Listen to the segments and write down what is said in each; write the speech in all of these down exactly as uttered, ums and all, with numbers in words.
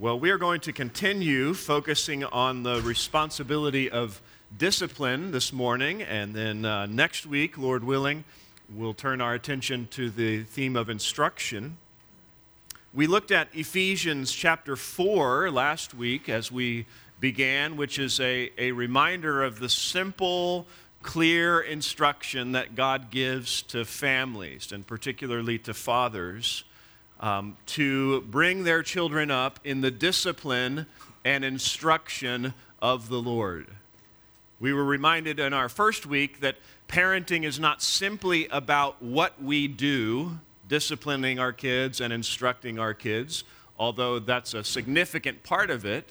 Well, we are going to continue focusing on the responsibility of discipline this morning, and then uh, next week, Lord willing, we'll turn our attention to the theme of instruction. We looked at Ephesians chapter four last week as we began, which is a, a reminder of the simple, clear instruction that God gives to families, and particularly to fathers, Um, to bring their children up in the discipline and instruction of the Lord. We were reminded in our first week that parenting is not simply about what we do, disciplining our kids and instructing our kids, although that's a significant part of it,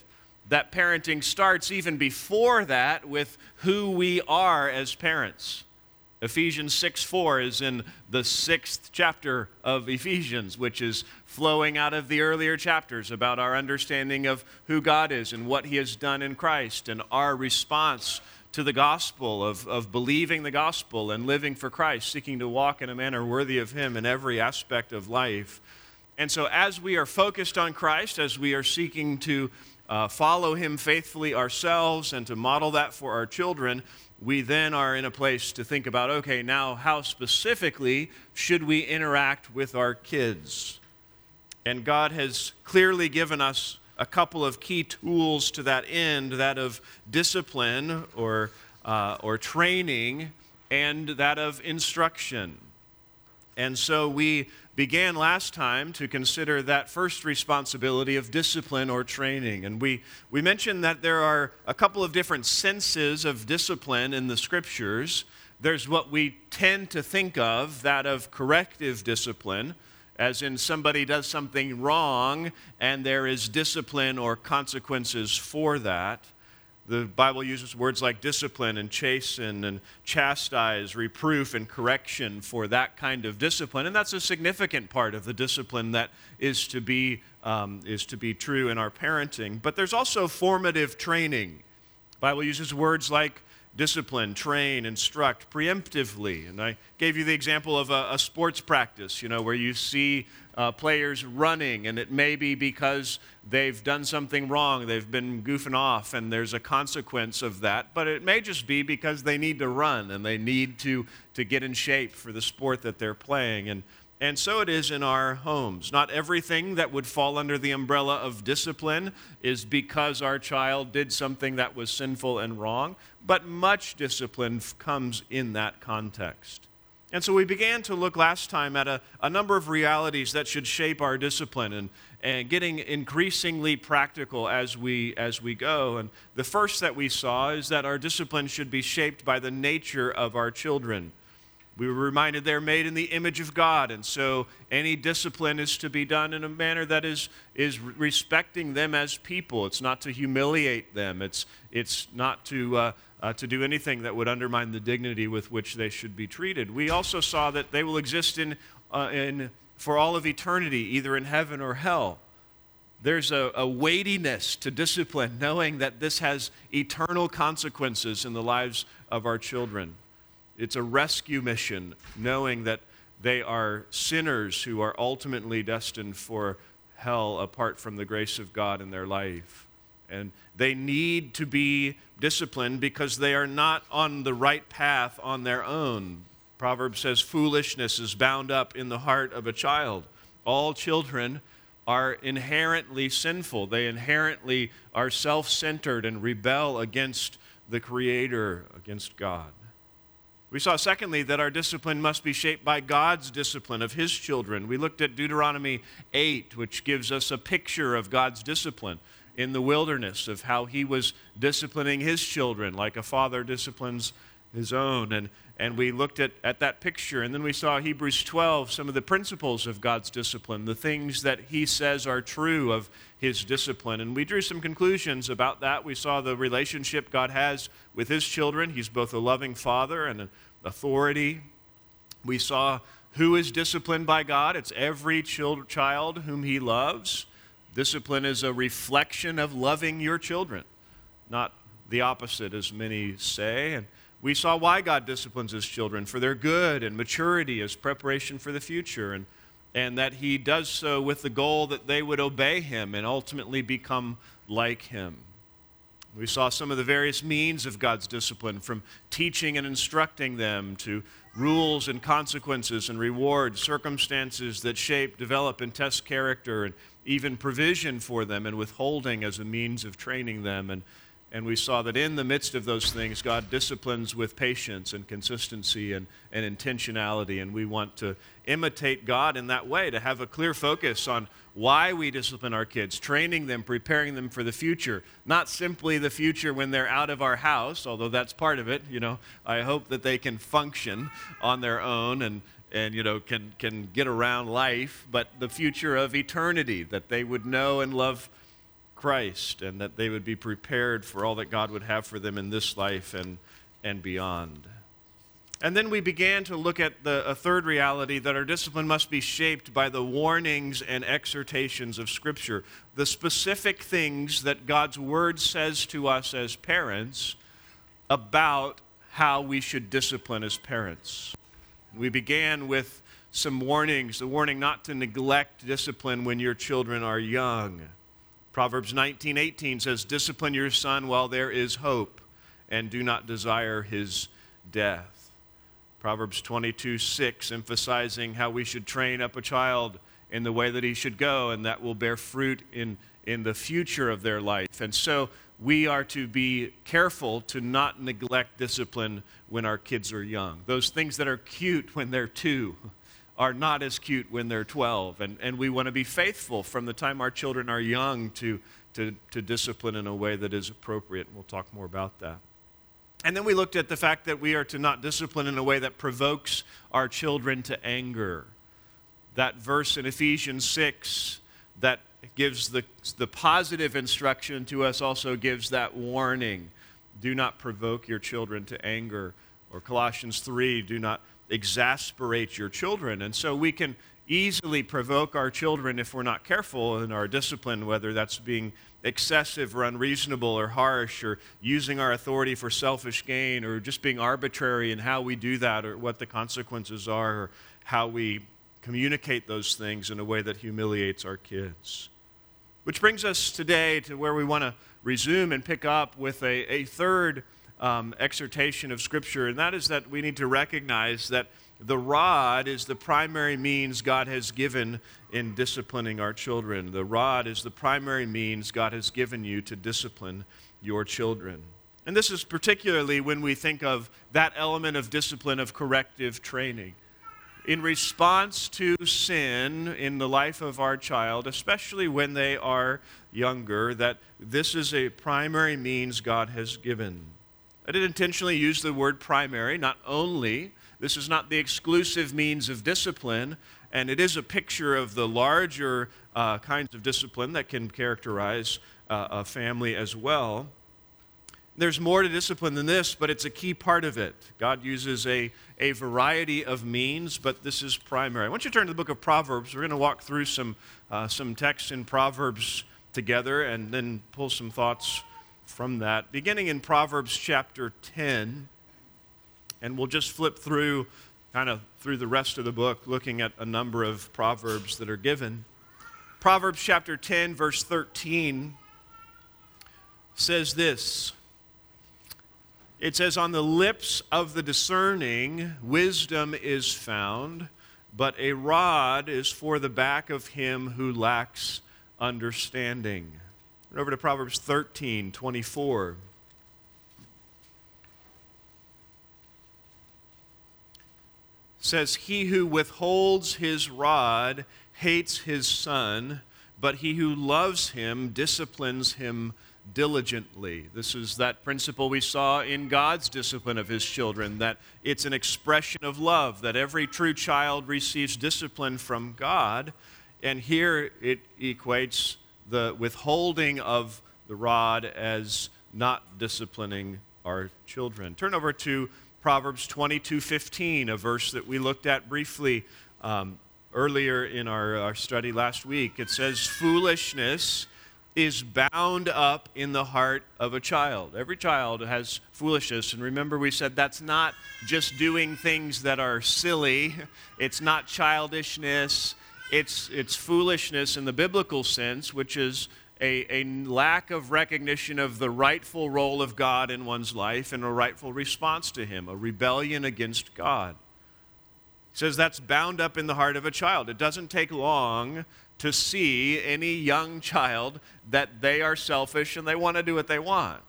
that parenting starts even before that with who we are as parents. Ephesians six four is in the sixth chapter of Ephesians, which is flowing out of the earlier chapters about our understanding of who God is and what He has done in Christ and our response to the gospel, of, of believing the gospel and living for Christ, seeking to walk in a manner worthy of Him in every aspect of life. And so as we are focused on Christ, as we are seeking to Uh, follow Him faithfully ourselves and to model that for our children, we then are in a place to think about, okay, now how specifically should we interact with our kids? And God has clearly given us a couple of key tools to that end, that of discipline or, uh, or training and that of instruction. And so we began last time to consider that first responsibility of discipline or training. And we, we mentioned that there are a couple of different senses of discipline in the Scriptures. There's what we tend to think of, that of corrective discipline, as in somebody does something wrong and there is discipline or consequences for that. The Bible uses words like discipline and chasten and chastise, reproof and correction for that kind of discipline. And that's a significant part of the discipline that is to be, um, is to be true in our parenting. But there's also formative training. The Bible uses words like discipline, train, instruct preemptively. And I gave you the example of a, a sports practice, you know, where you see uh, players running, and it may be because they've done something wrong, they've been goofing off, and there's a consequence of that. But it may just be because they need to run, and they need to, to get in shape for the sport that they're playing. And, and so it is in our homes. Not everything that would fall under the umbrella of discipline is because our child did something that was sinful and wrong, but much discipline comes in that context. And so we began to look last time at a, a number of realities that should shape our discipline and, and getting increasingly practical as we, as we go. And the first that we saw is that our discipline should be shaped by the nature of our children. We were reminded they're made in the image of God, and so any discipline is to be done in a manner that is, is respecting them as people. It's not to humiliate them. It's, it's not to, uh, uh, to do anything that would undermine the dignity with which they should be treated. We also saw that they will exist in, uh, in for all of eternity, either in heaven or hell. There's a, a weightiness to discipline, knowing that this has eternal consequences in the lives of our children. It's a rescue mission, knowing that they are sinners who are ultimately destined for hell apart from the grace of God in their life. And they need to be disciplined because they are not on the right path on their own. Proverbs says, foolishness is bound up in the heart of a child. All children are inherently sinful. They inherently are self-centered and rebel against the Creator, against God. We saw, secondly, that our discipline must be shaped by God's discipline of His children. We looked at Deuteronomy eight, which gives us a picture of God's discipline in the wilderness, of how He was disciplining His children like a father disciplines his own. And, and we looked at, at that picture. And then we saw Hebrews twelve, some of the principles of God's discipline, the things that He says are true of His discipline. And we drew some conclusions about that. We saw the relationship God has with His children. He's both a loving Father and an authority. We saw who is disciplined by God. It's every child whom He loves. Discipline is a reflection of loving your children, not the opposite, as many say. And we saw why God disciplines His children, for their good and maturity as preparation for the future. And and that he does so with the goal that they would obey him and ultimately become like him. We saw some of the various means of God's discipline, from teaching and instructing them to rules and consequences and rewards, circumstances that shape, develop, and test character, and even provision for them and withholding as a means of training them. And, and we saw that in the midst of those things, God disciplines with patience and consistency and, and intentionality. And we want to imitate God in that way, to have a clear focus on why we discipline our kids, training them, preparing them for the future, not simply the future when they're out of our house, although that's part of it. You know, I hope that they can function on their own and, and you know, can, can get around life, but the future of eternity, that they would know and love Christ and that they would be prepared for all that God would have for them in this life and, and beyond. And then we began to look at the, a third reality, that our discipline must be shaped by the warnings and exhortations of Scripture, the specific things that God's Word says to us as parents about how we should discipline as parents. We began with some warnings, the warning not to neglect discipline when your children are young. Proverbs nineteen eighteen says, "Discipline your son while there is hope, and do not desire his death." Proverbs twenty-two six, emphasizing how we should train up a child in the way that he should go, and that will bear fruit in, in the future of their life. And so we are to be careful to not neglect discipline when our kids are young. Those things that are cute when they're two are not as cute when they're twelve. And, and we want to be faithful from the time our children are young to, to, to discipline in a way that is appropriate. We'll talk more about that. And then we looked at the fact that we are to not discipline in a way that provokes our children to anger. That verse in Ephesians six that gives the, the positive instruction to us also gives that warning. Do not provoke your children to anger. Or Colossians three, do not exasperate your children. And so we can easily provoke our children if we're not careful in our discipline, whether that's being excessive or unreasonable or harsh or using our authority for selfish gain or just being arbitrary in how we do that or what the consequences are or how we communicate those things in a way that humiliates our kids. Which brings us today to where we want to resume and pick up with a, a third um, exhortation of Scripture, and that is that we need to recognize that the rod is the primary means God has given in disciplining our children. The rod is the primary means God has given you to discipline your children. And this is particularly when we think of that element of discipline of corrective training. In response to sin in the life of our child, especially when they are younger, that this is a primary means God has given. I did intentionally use the word primary, not only. This is not the exclusive means of discipline, and it is a picture of the larger uh, kinds of discipline that can characterize uh, a family as well. There's more to discipline than this, but it's a key part of it. God uses a, a variety of means, but this is primary. I want you to turn to the book of Proverbs. We're going to walk through some, uh, some texts in Proverbs together and then pull some thoughts from that. Beginning in Proverbs chapter ten. And we'll just flip through, kind of through the rest of the book, looking at a number of Proverbs that are given. Proverbs chapter ten, verse thirteen says this. It says, "On the lips of the discerning, wisdom is found, but a rod is for the back of him who lacks understanding." Over to Proverbs thirteen, twenty-four. Says, "He who withholds his rod hates his son, but he who loves him disciplines him diligently." This is that principle we saw in God's discipline of his children, that it's an expression of love, that every true child receives discipline from God. And here it equates the withholding of the rod as not disciplining our children. Turn over to Proverbs twenty-two fifteen, a verse that we looked at briefly um, earlier in our, our study last week. It says, "Foolishness is bound up in the heart of a child." Every child has foolishness. And remember, we said that's not just doing things that are silly. It's not childishness. It's it's foolishness in the biblical sense, which is a, a lack of recognition of the rightful role of God in one's life and a rightful response to Him, a rebellion against God. He says that's bound up in the heart of a child. It doesn't take long to see any young child that they are selfish and they want to do what they want.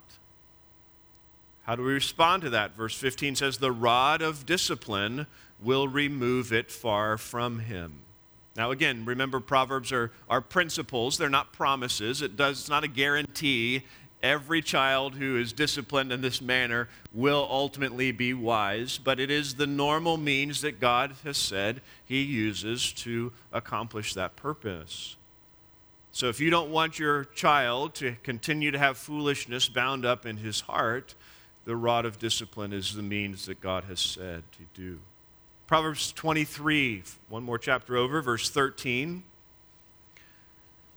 How do we respond to that? Verse fifteen says, the rod of discipline will remove it far from him. Now again, remember Proverbs are, are principles. They're not promises. It does, it's not a guarantee every child who is disciplined in this manner will ultimately be wise, but it is the normal means that God has said He uses to accomplish that purpose. So if you don't want your child to continue to have foolishness bound up in his heart, the rod of discipline is the means that God has said to do. Proverbs twenty-three, one more chapter over, verse thirteen,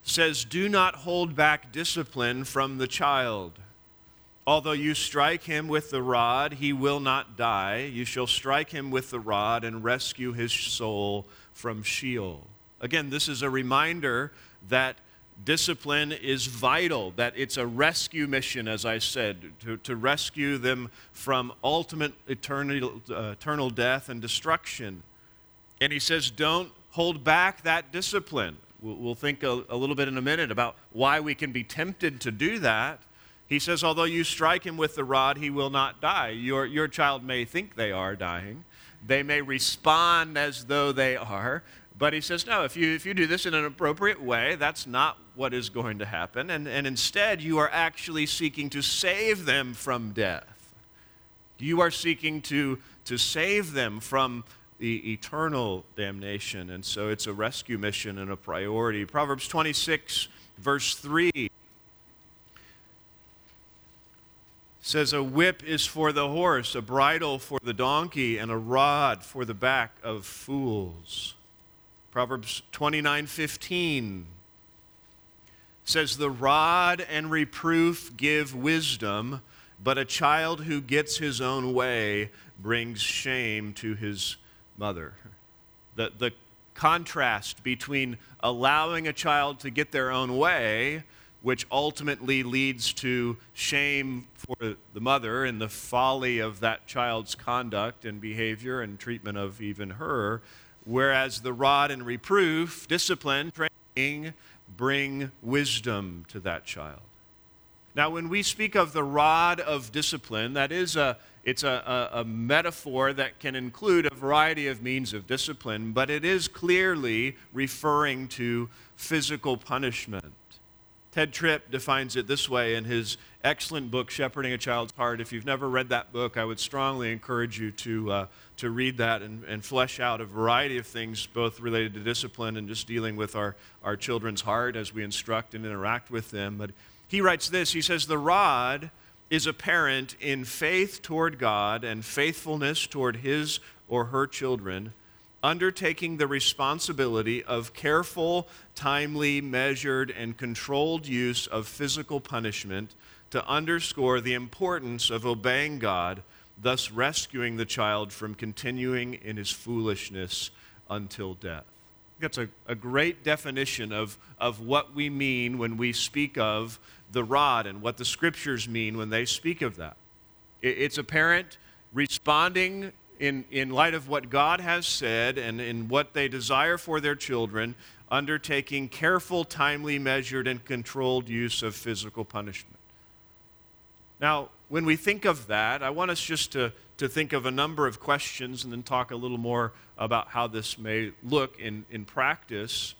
says, do not hold back discipline from the child. Although you strike him with the rod, he will not die. You shall strike him with the rod and rescue his soul from Sheol. Again, this is a reminder that discipline is vital, that it's a rescue mission, as I said, to, to rescue them from ultimate eternal, uh, eternal death and destruction. And he says, don't hold back that discipline. We'll, we'll think a, a little bit in a minute about why we can be tempted to do that. He says, although you strike him with the rod, he will not die. Your, your child may think they are dying. They may respond as though they are. But he says, no, if you if you do this in an appropriate way, that's not what is going to happen. And, and instead, you are actually seeking to save them from death. You are seeking to, to save them from the eternal damnation. And so it's a rescue mission and a priority. Proverbs twenty-six, verse three says, a whip is for the horse, a bridle for the donkey, and a rod for the back of fools. Proverbs twenty-nine fifteen says, the rod and reproof give wisdom, but a child who gets his own way brings shame to his mother. The, the contrast between allowing a child to get their own way, which ultimately leads to shame for the mother and the folly of that child's conduct and behavior and treatment of even her, whereas the rod and reproof, discipline, training, bring wisdom to that child. Now, when we speak of the rod of discipline, that is a it's a, a, a metaphor that can include a variety of means of discipline, but it is clearly referring to physical punishment. Ted Tripp defines it this way in his excellent book, Shepherding a Child's Heart. If you've never read that book, I would strongly encourage you to uh, to read that and, and flesh out a variety of things, both related to discipline and just dealing with our, our children's heart as we instruct and interact with them. But he writes this, he says, the rod is a parent in faith toward God and faithfulness toward his or her children, undertaking the responsibility of careful, timely, measured, and controlled use of physical punishment to underscore the importance of obeying God, thus rescuing the child from continuing in his foolishness until death. That's a, a great definition of, of what we mean when we speak of the rod and what the Scriptures mean when they speak of that. It, it's a parent responding in, in light of what God has said and in what they desire for their children, undertaking careful, timely, measured, and controlled use of physical punishment. Now, when we think of that, I want us just to, to think of a number of questions and then talk a little more about how this may look in, in practice.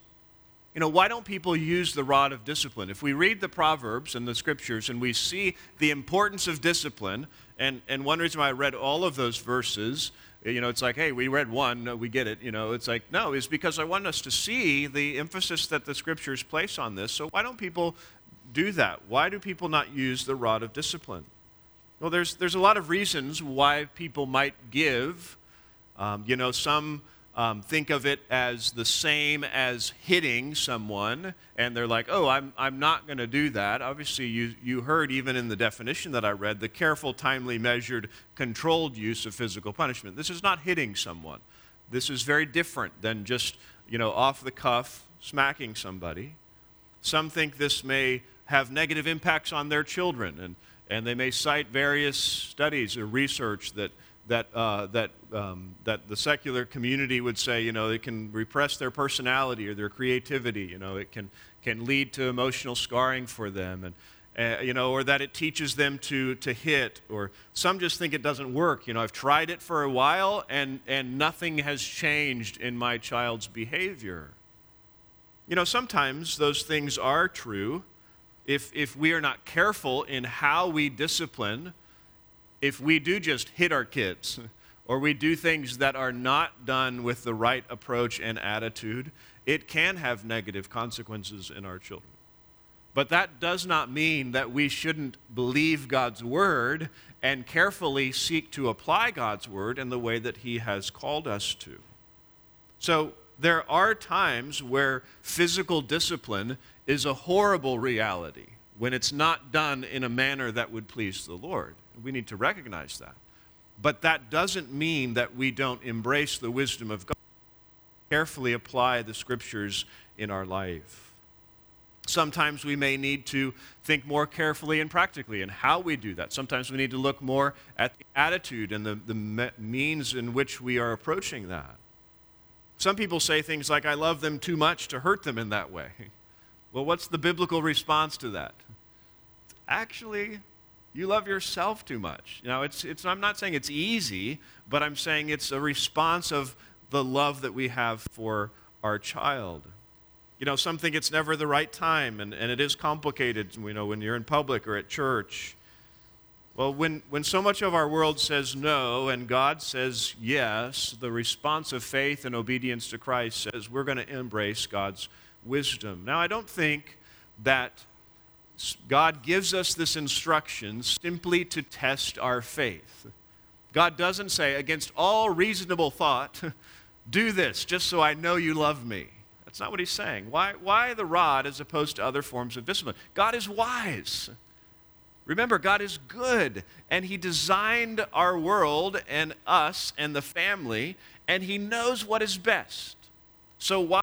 You know, why don't people use the rod of discipline? If we read the Proverbs and the Scriptures and we see the importance of discipline, and, and one reason why I read all of those verses, you know, it's like, hey, we read one, no, we get it. You know, it's like, no, it's because I want us to see the emphasis that the Scriptures place on this. So why don't people do that? Why do people not use the rod of discipline? Well, there's there's a lot of reasons why people might give. Um, you know, some um, think of it as the same as hitting someone, and they're like, oh, I'm I'm not going to do that. Obviously, you you heard even in the definition that I read, the careful, timely, measured, controlled use of physical punishment. This is not hitting someone. This is very different than just you know, off the cuff, smacking somebody. Some think this may have negative impacts on their children, and, and they may cite various studies or research that that uh, that um, that the secular community would say, you know, it can repress their personality or their creativity. You know, it can can lead to emotional scarring for them, and. Uh, you know, or that it teaches them to to hit, or some just think it doesn't work. You know, I've tried it for a while, and, and nothing has changed in my child's behavior. You know, sometimes those things are true. If if we are not careful in how we discipline, if we do just hit our kids, or we do things that are not done with the right approach and attitude, it can have negative consequences in our children. But that does not mean that we shouldn't believe God's word and carefully seek to apply God's word in the way that he has called us to. So there are times where physical discipline is a horrible reality when it's not done in a manner that would please the Lord. We need to recognize that. But that doesn't mean that we don't embrace the wisdom of God, carefully apply the scriptures in our life. Sometimes we may need to think more carefully and practically in how we do that. Sometimes we need to look more at the attitude and the, the me- means in which we are approaching that. Some people say things like, I love them too much to hurt them in that way. Well, what's the biblical response to that? Actually, you love yourself too much. Now, it's, it's, I'm not saying it's easy, but I'm saying it's a response of the love that we have for our child. You know, some think it's never the right time, and, and it is complicated, you know, when you're in public or at church. Well, when, when so much of our world says no and God says yes, the response of faith and obedience to Christ says we're going to embrace God's wisdom. Now, I don't think that God gives us this instruction simply to test our faith. God doesn't say, against all reasonable thought, do this just so I know you love me. That's not what he's saying. Why, why the rod as opposed to other forms of discipline? God is wise. Remember, God is good, and he designed our world and us and the family, and he knows what is best. So why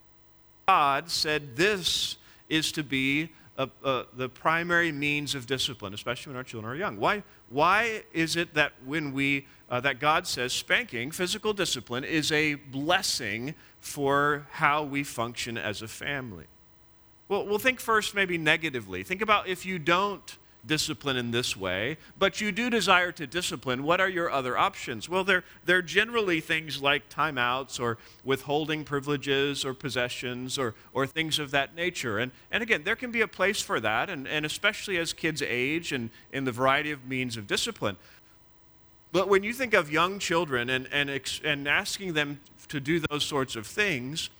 God said this is to be a, a, the primary means of discipline, especially when our children are young. Why, why is it that when we Uh, that God says spanking, physical discipline, is a blessing for how we function as a family? Well, we'll think first maybe negatively. Think about if you don't discipline in this way, but you do desire to discipline, what are your other options? Well, they're, they're generally things like timeouts or withholding privileges or possessions or, or things of that nature. And, and again, there can be a place for that, and, and especially as kids age and in the variety of means of discipline. But when you think of young children and and, ex- and asking them to do those sorts of things,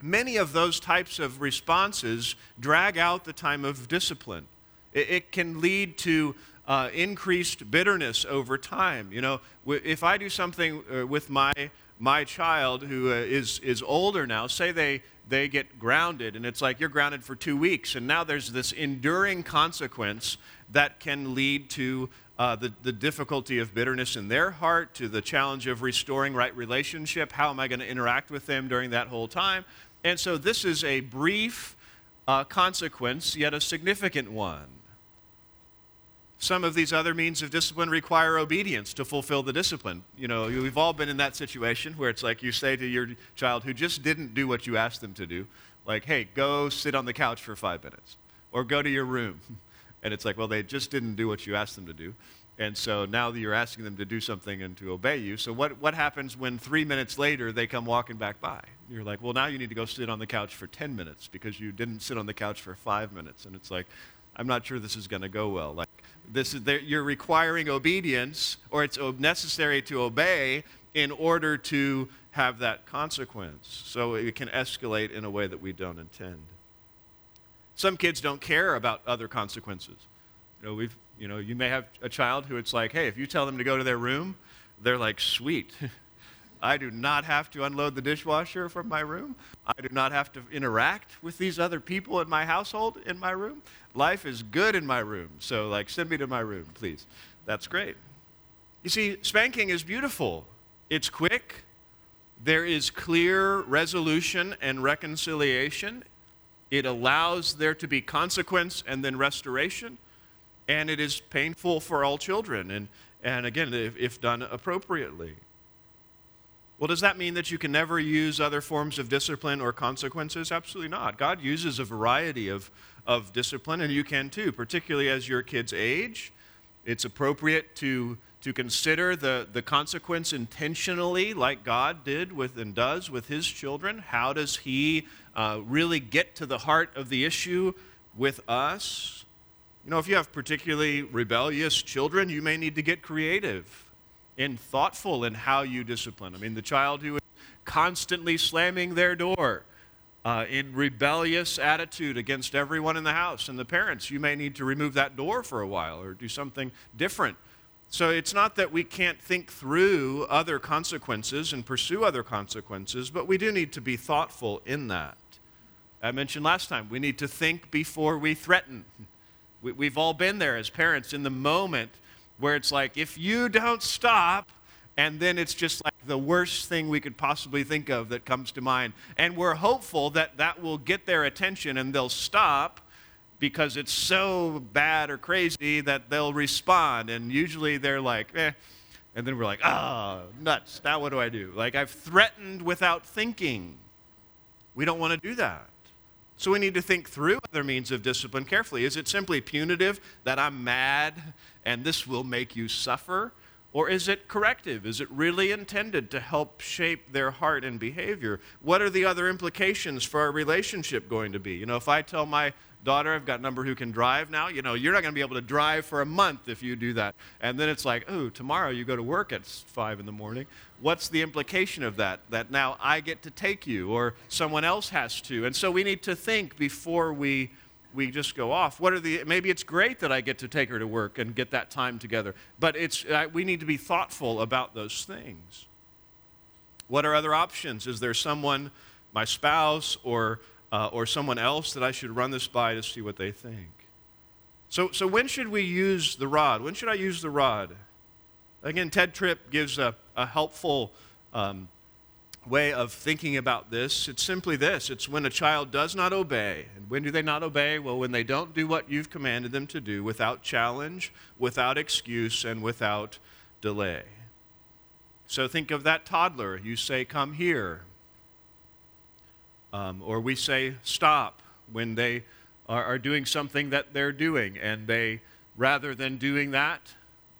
many of those types of responses drag out the time of discipline. It, it can lead to uh, increased bitterness over time. You know, w- if I do something uh, with my my child who uh, is is older now, say they they get grounded, and it's like you're grounded for two weeks, and now there's this enduring consequence that can lead to Uh, the, the difficulty of bitterness in their heart, to the challenge of restoring right relationship. How am I going to interact with them during that whole time? And so this is a brief uh, consequence, yet a significant one. Some of these other means of discipline require obedience to fulfill the discipline. You know, we've all been in that situation where it's like you say to your child who just didn't do what you asked them to do, like, hey, go sit on the couch for five minutes or go to your room. And it's like, well, they just didn't do what you asked them to do. And so now that you're asking them to do something and to obey you, so what, what happens when three minutes later they come walking back by? You're like, well, now you need to go sit on the couch for ten minutes because you didn't sit on the couch for five minutes. And it's like, I'm not sure this is going to go well. Like, this is you're requiring obedience, or it's necessary to obey in order to have that consequence. So it can escalate in a way that we don't intend. Some kids don't care about other consequences. You know, we've, you know, you may have a child who it's like, hey, if you tell them to go to their room, they're like, sweet. I do not have to unload the dishwasher from my room. I do not have to interact with these other people in my household in my room. Life is good in my room. So, like, send me to my room, please. That's great. You see, spanking is beautiful. It's quick. There is clear resolution and reconciliation. It allows there to be consequence and then restoration. And it is painful for all children, and, and again, if, if done appropriately. Well, does that mean that you can never use other forms of discipline or consequences? Absolutely not. God uses a variety of, of discipline, and you can too, particularly as your kids age. It's appropriate to, to consider the, the consequence intentionally, like God did with and does with his children. How does he uh, really get to the heart of the issue with us? You know, if you have particularly rebellious children, you may need to get creative and thoughtful in how you discipline. I mean, the child who is constantly slamming their door uh, in rebellious attitude against everyone in the house and the parents, you may need to remove that door for a while or do something different. So it's not that we can't think through other consequences and pursue other consequences, but we do need to be thoughtful in that. I mentioned last time, we need to think before we threaten. We've all been there as parents in the moment where it's like, if you don't stop, and then it's just like the worst thing we could possibly think of that comes to mind. And we're hopeful that that will get their attention and they'll stop because it's so bad or crazy that they'll respond. And usually they're like, eh. And then we're like, ah, oh, nuts. Now what do I do? Like, I've threatened without thinking. We don't want to do that. So we need to think through other means of discipline carefully. Is it simply punitive, that I'm mad and this will make you suffer? Or is it corrective? Is it really intended to help shape their heart and behavior? What are the other implications for our relationship going to be? You know, if I tell my daughter, I've got a number who can drive now, you know, you're not going to be able to drive for a month if you do that. And then it's like, oh, tomorrow you go to work at five in the morning. What's the implication of that? That now I get to take you or someone else has to. And so we need to think before we we just go off. What are the, maybe it's great that I get to take her to work and get that time together, but it's uh, we need to be thoughtful about those things. What are other options? Is there someone, my spouse or Uh, or someone else that I should run this by to see what they think? So so when should we use the rod? When should I use the rod? Again, Ted Tripp gives a, a helpful um, way of thinking about this. It's simply this. It's when a child does not obey. And when do they not obey? Well, when they don't do what you've commanded them to do without challenge, without excuse, and without delay. So think of that toddler. You say, come here. Um, or we say stop when they are, are doing something that they're doing, and they, rather than doing that,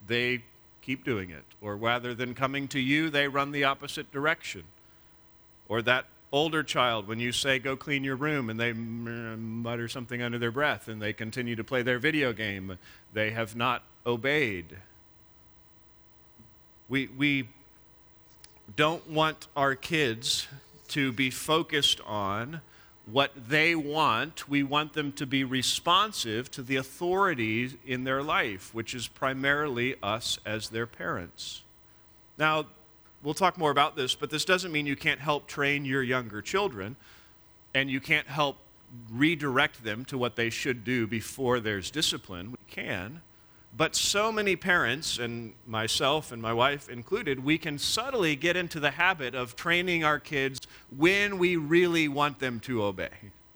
they keep doing it. Or rather than coming to you, they run the opposite direction. Or that older child, when you say go clean your room, and they mutter something under their breath, and they continue to play their video game. They have not obeyed. We, we don't want our kids to be focused on what they want. We want them to be responsive to the authority in their life, which is primarily us as their parents. Now, we'll talk more about this, but this doesn't mean you can't help train your younger children, and you can't help redirect them to what they should do before there's discipline. We can. But so many parents, and myself and my wife included, we can subtly get into the habit of training our kids when we really want them to obey,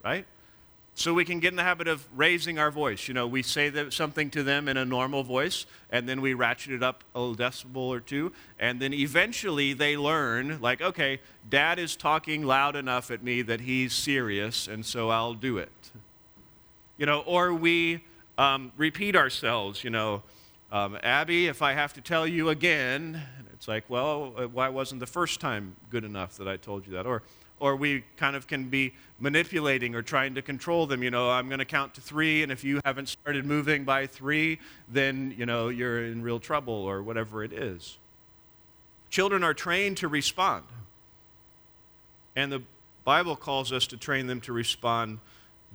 right? So we can get in the habit of raising our voice. You know, we say something to them in a normal voice, and then we ratchet it up a decibel or two, and then eventually they learn, like, okay, Dad is talking loud enough at me that he's serious, and so I'll do it. You know, or we... Um, repeat ourselves, you know, um, Abby, if I have to tell you again, it's like, well, why wasn't the first time good enough that I told you that? Or or we kind of can be manipulating or trying to control them, you know, I'm going to count to three, and if you haven't started moving by three, then, you know, you're in real trouble or whatever it is. Children are trained to respond, and the Bible calls us to train them to respond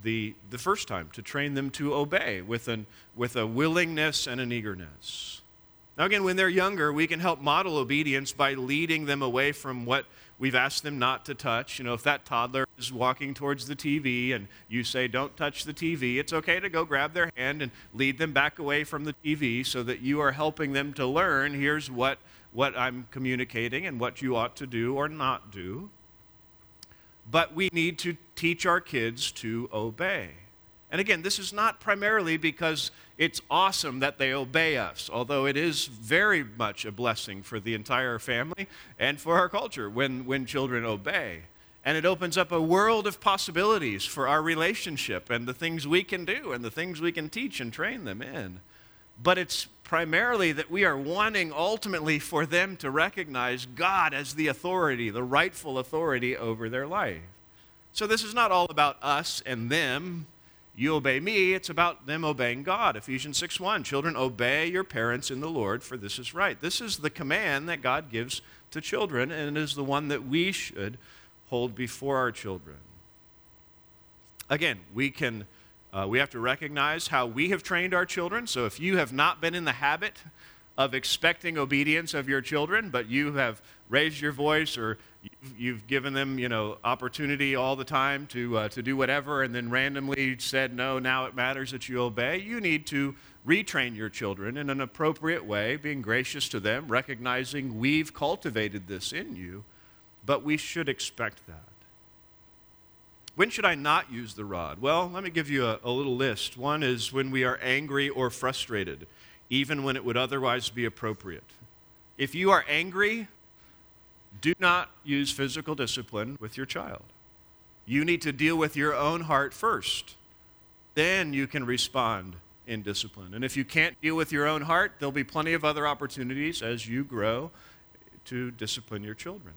The, the first time, to train them to obey with, an, with a willingness and an eagerness. Now again, when they're younger, we can help model obedience by leading them away from what we've asked them not to touch. You know, if that toddler is walking towards the T V and you say, don't touch the T V, it's okay to go grab their hand and lead them back away from the T V so that you are helping them to learn, here's what what I'm communicating and what you ought to do or not do. But we need to teach our kids to obey. And again, this is not primarily because it's awesome that they obey us, although it is very much a blessing for the entire family and for our culture when, when children obey. And it opens up a world of possibilities for our relationship and the things we can do and the things we can teach and train them in. But it's primarily that we are wanting ultimately for them to recognize God as the authority, the rightful authority over their life. So this is not all about us and them. You obey me, it's about them obeying God. Ephesians six one, children, obey your parents in the Lord, for this is right. This is the command that God gives to children, and it is the one that we should hold before our children. Again, we can Uh, we have to recognize how we have trained our children. So if you have not been in the habit of expecting obedience of your children, but you have raised your voice or you've, you've given them, you know, opportunity all the time to uh, to do whatever and then randomly said, no, now it matters that you obey, you need to retrain your children in an appropriate way, being gracious to them, recognizing we've cultivated this in you, but we should expect that. When should I not use the rod? Well, let me give you a, a little list. One is when we are angry or frustrated, even when it would otherwise be appropriate. If you are angry, do not use physical discipline with your child. You need to deal with your own heart first. Then you can respond in discipline. And if you can't deal with your own heart, there'll be plenty of other opportunities as you grow to discipline your children.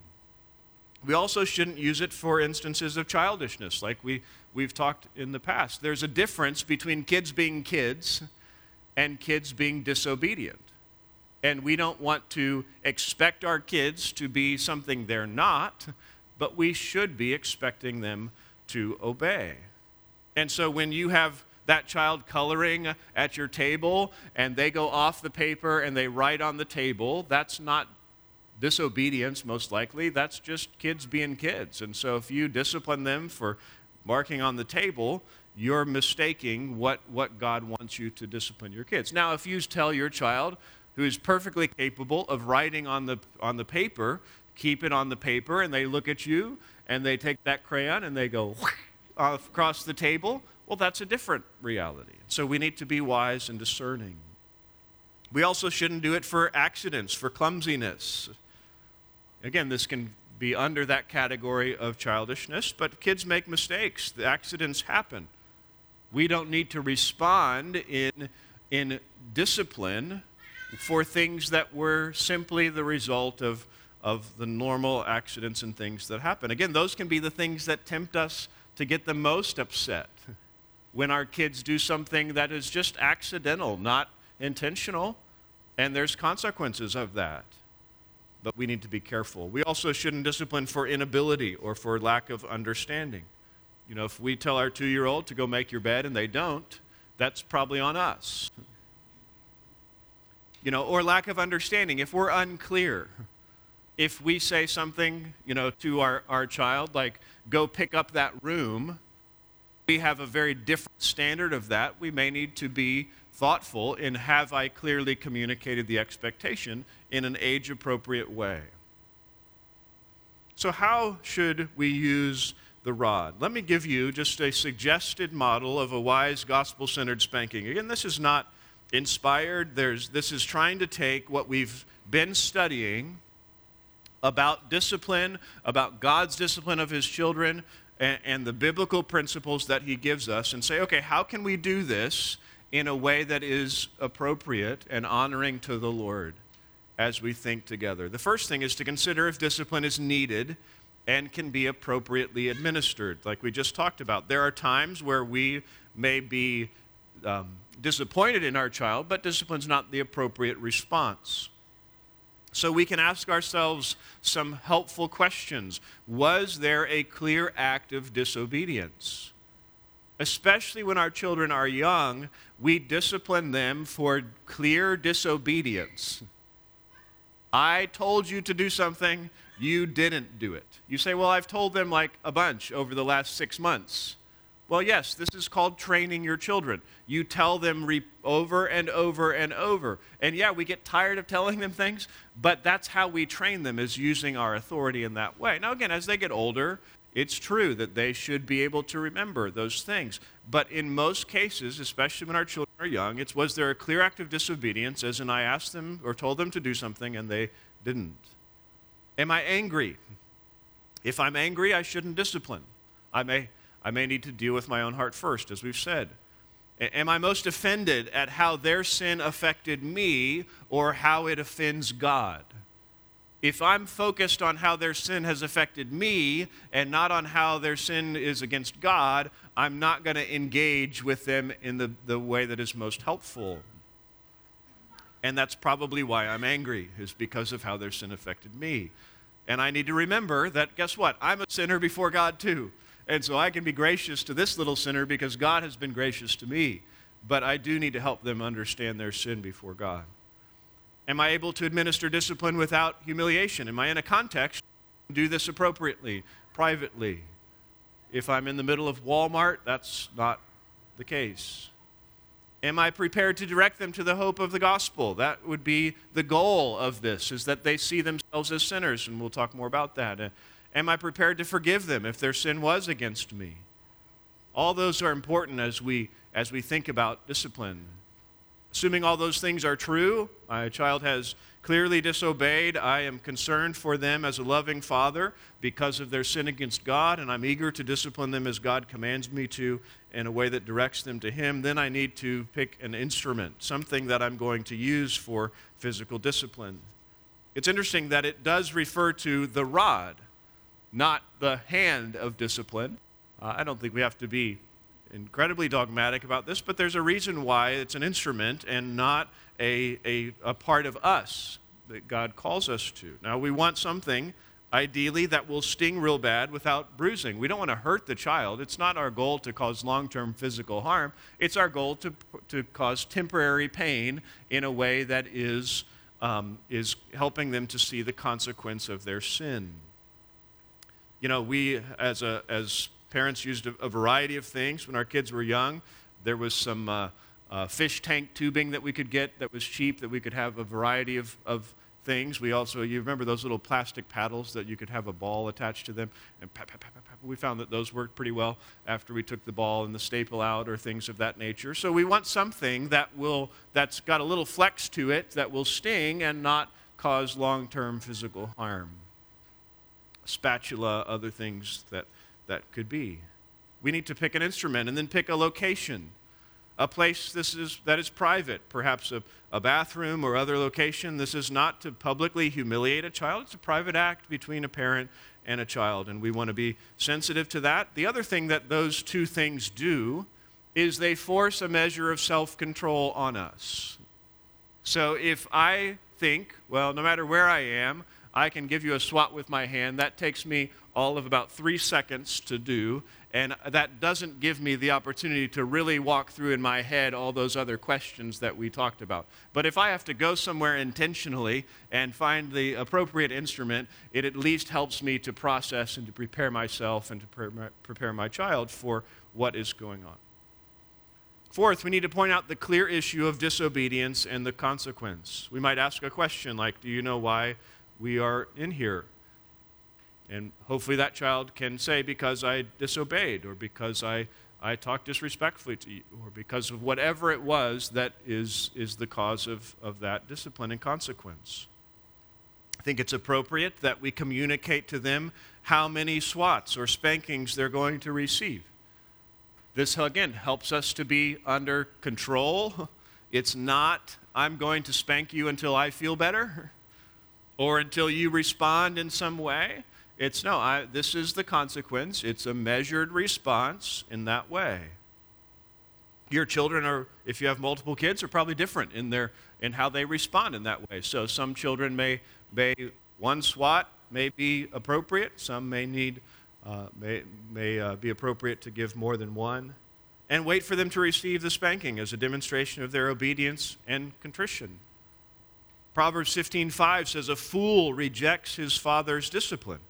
We also shouldn't use it for instances of childishness, like we, we've talked in the past. There's a difference between kids being kids and kids being disobedient. And we don't want to expect our kids to be something they're not, but we should be expecting them to obey. And so when you have that child coloring at your table and they go off the paper and they write on the table, that's not disobedience, most likely. That's just kids being kids. And so if you discipline them for marking on the table, you're mistaking what, what God wants you to discipline your kids. Now, if you tell your child, who is perfectly capable of writing on the on the paper, keep it on the paper, and they look at you, and they take that crayon, and they go across the table, well, that's a different reality. So we need to be wise and discerning. We also shouldn't do it for accidents, for clumsiness. Again, this can be under that category of childishness, but kids make mistakes. The accidents happen. We don't need to respond in, in discipline for things that were simply the result of, of the normal accidents and things that happen. Again, those can be the things that tempt us to get the most upset when our kids do something that is just accidental, not intentional, and there's consequences of that. But we need to be careful. We also shouldn't discipline for inability or for lack of understanding. You know, if we tell our two-year-old to go make your bed and they don't, that's probably on us. You know, or lack of understanding. If we're unclear, if we say something, you know, to our, our child, like, go pick up that room, we have a very different standard of that. We may need to be thoughtful in, have I clearly communicated the expectation in an age-appropriate way? So how should we use the rod? Let me give you just a suggested model of a wise gospel-centered spanking. Again, this is not inspired. There's, this is trying to take what we've been studying about discipline, about God's discipline of his children, and, and the biblical principles that he gives us and say, okay, how can we do this in a way that is appropriate and honoring to the Lord as we think together? The first thing is to consider if discipline is needed and can be appropriately administered, like we just talked about. There are times where we may be um, disappointed in our child, but discipline's not the appropriate response. So we can ask ourselves some helpful questions. Was there a clear act of disobedience? Especially when our children are young, we discipline them for clear disobedience. I told you to do something, you didn't do it. You say, well, I've told them like a bunch over the last six months. Well, yes, this is called training your children. You tell them re- over and over and over. And yeah, we get tired of telling them things, but that's how we train them, is using our authority in that way. Now, again, as they get older, it's true that they should be able to remember those things. But in most cases, especially when our children are young, it's was there a clear act of disobedience, as in I asked them or told them to do something and they didn't? Am I angry? If I'm angry, I shouldn't discipline. I may... I may need to deal with my own heart first, as we've said. Am I most offended at how their sin affected me or how it offends God? If I'm focused on how their sin has affected me and not on how their sin is against God, I'm not going to engage with them in the, the way that is most helpful. And that's probably why I'm angry, is because of how their sin affected me. And I need to remember that, guess what? I'm a sinner before God, too. And so I can be gracious to this little sinner because God has been gracious to me. But I do need to help them understand their sin before God. Am I able to administer discipline without humiliation? Am I in a context to do this appropriately, privately? If I'm in the middle of Walmart, that's not the case. Am I prepared to direct them to the hope of the gospel? That would be the goal of this, is that they see themselves as sinners, and we'll talk more about that. Am I prepared to forgive them if their sin was against me? All those are important as we as we think about discipline. Assuming all those things are true, my child has clearly disobeyed, I am concerned for them as a loving father because of their sin against God, and I'm eager to discipline them as God commands me to in a way that directs them to Him, then I need to pick an instrument, something that I'm going to use for physical discipline. It's interesting that it does refer to the rod, not the hand of discipline. Uh, I don't think we have to be incredibly dogmatic about this, but there's a reason why it's an instrument and not a, a, a part of us that God calls us to. Now, we want something, ideally, that will sting real bad without bruising. We don't want to hurt the child. It's not our goal to cause long-term physical harm. It's our goal to, to cause temporary pain in a way that is, um, is helping them to see the consequence of their sin. You know, we as a, as parents used a, a variety of things when our kids were young. There was some uh, uh, fish tank tubing that we could get that was cheap, that we could have a variety of, of things. We also, you remember those little plastic paddles that you could have a ball attached to them? And pap, pap, pap, pap, we found that those worked pretty well after we took the ball and the staple out or things of that nature. So we want something that will, that's got a little flex to it, that will sting and not cause long-term physical harm. Spatula, other things that, that could be. We need to pick an instrument and then pick a location, a place this is that is private, perhaps a, a bathroom or other location. This is not to publicly humiliate a child. It's a private act between a parent and a child, and we want to be sensitive to that. The other thing that those two things do is they force a measure of self-control on us. So if I think, well, no matter where I am, I can give you a swat with my hand. That takes me all of about three seconds to do, and that doesn't give me the opportunity to really walk through in my head all those other questions that we talked about. But if I have to go somewhere intentionally and find the appropriate instrument, it at least helps me to process and to prepare myself and to pre- prepare my child for what is going on. Fourth, we need to point out the clear issue of disobedience and the consequence. We might ask a question like, do you know why we are in here? And hopefully that child can say, because I disobeyed, or because I, I talked disrespectfully to you, or because of whatever it was that is, is the cause of, of that discipline and consequence. I think it's appropriate that we communicate to them how many swats or spankings they're going to receive. This, again, helps us to be under control. It's not, I'm going to spank you until I feel better, or until you respond in some way. It's no, I, this is the consequence. It's a measured response in that way. Your children are, if you have multiple kids, are probably different in their in how they respond in that way. So some children may, may one swat may be appropriate. Some may need, uh, may, may uh, be appropriate to give more than one. And wait for them to receive the spanking as a demonstration of their obedience and contrition. Proverbs fifteen five says, a fool rejects his father's discipline,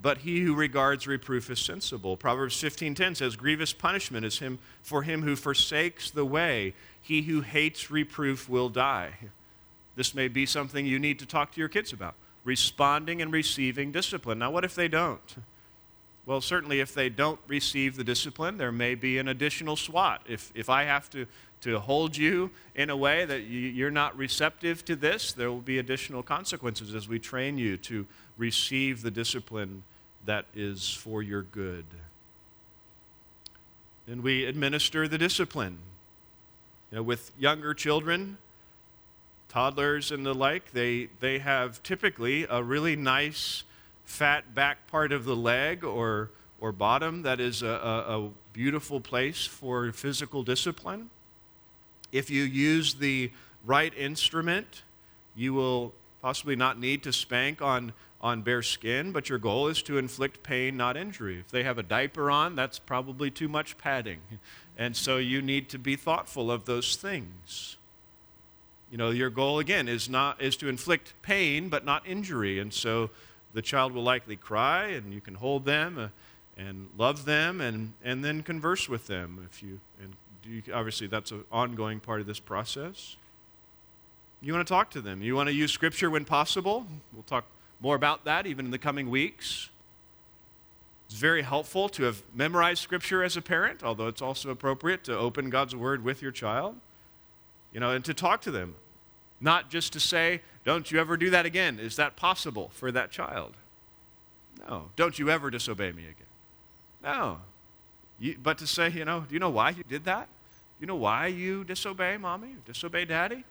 but he who regards reproof is sensible. Proverbs fifteen ten says, grievous punishment is him for him who forsakes the way. He who hates reproof will die. This may be something you need to talk to your kids about, responding and receiving discipline. Now, what if they don't? Well, certainly if they don't receive the discipline, there may be an additional swat. If if I have to, to hold you in a way that you, you're not receptive to this, there will be additional consequences as we train you to receive the discipline that is for your good. And we administer the discipline. You know, with younger children, toddlers and the like, they they have typically a really nice fat back part of the leg or or bottom that is a, a, a beautiful place for physical discipline. If you use the right instrument, you will possibly not need to spank on, on bare skin, but your goal is to inflict pain, not injury. If they have a diaper on, that's probably too much padding. And so you need to be thoughtful of those things. You know, your goal, again, is not is to inflict pain, but not injury. And so the child will likely cry, and you can hold them and love them and, and then converse with them. If you and you, obviously, that's an ongoing part of this process. You want to talk to them. You want to use Scripture when possible. We'll talk more about that even in the coming weeks. It's very helpful to have memorized Scripture as a parent, although it's also appropriate to open God's Word with your child, you know, and to talk to them. Not just to say, don't you ever do that again. Is that possible for that child? No. Don't you ever disobey me again. No. You, but to say, you know, do you know why you did that? Do you know why you disobey mommy, disobey daddy?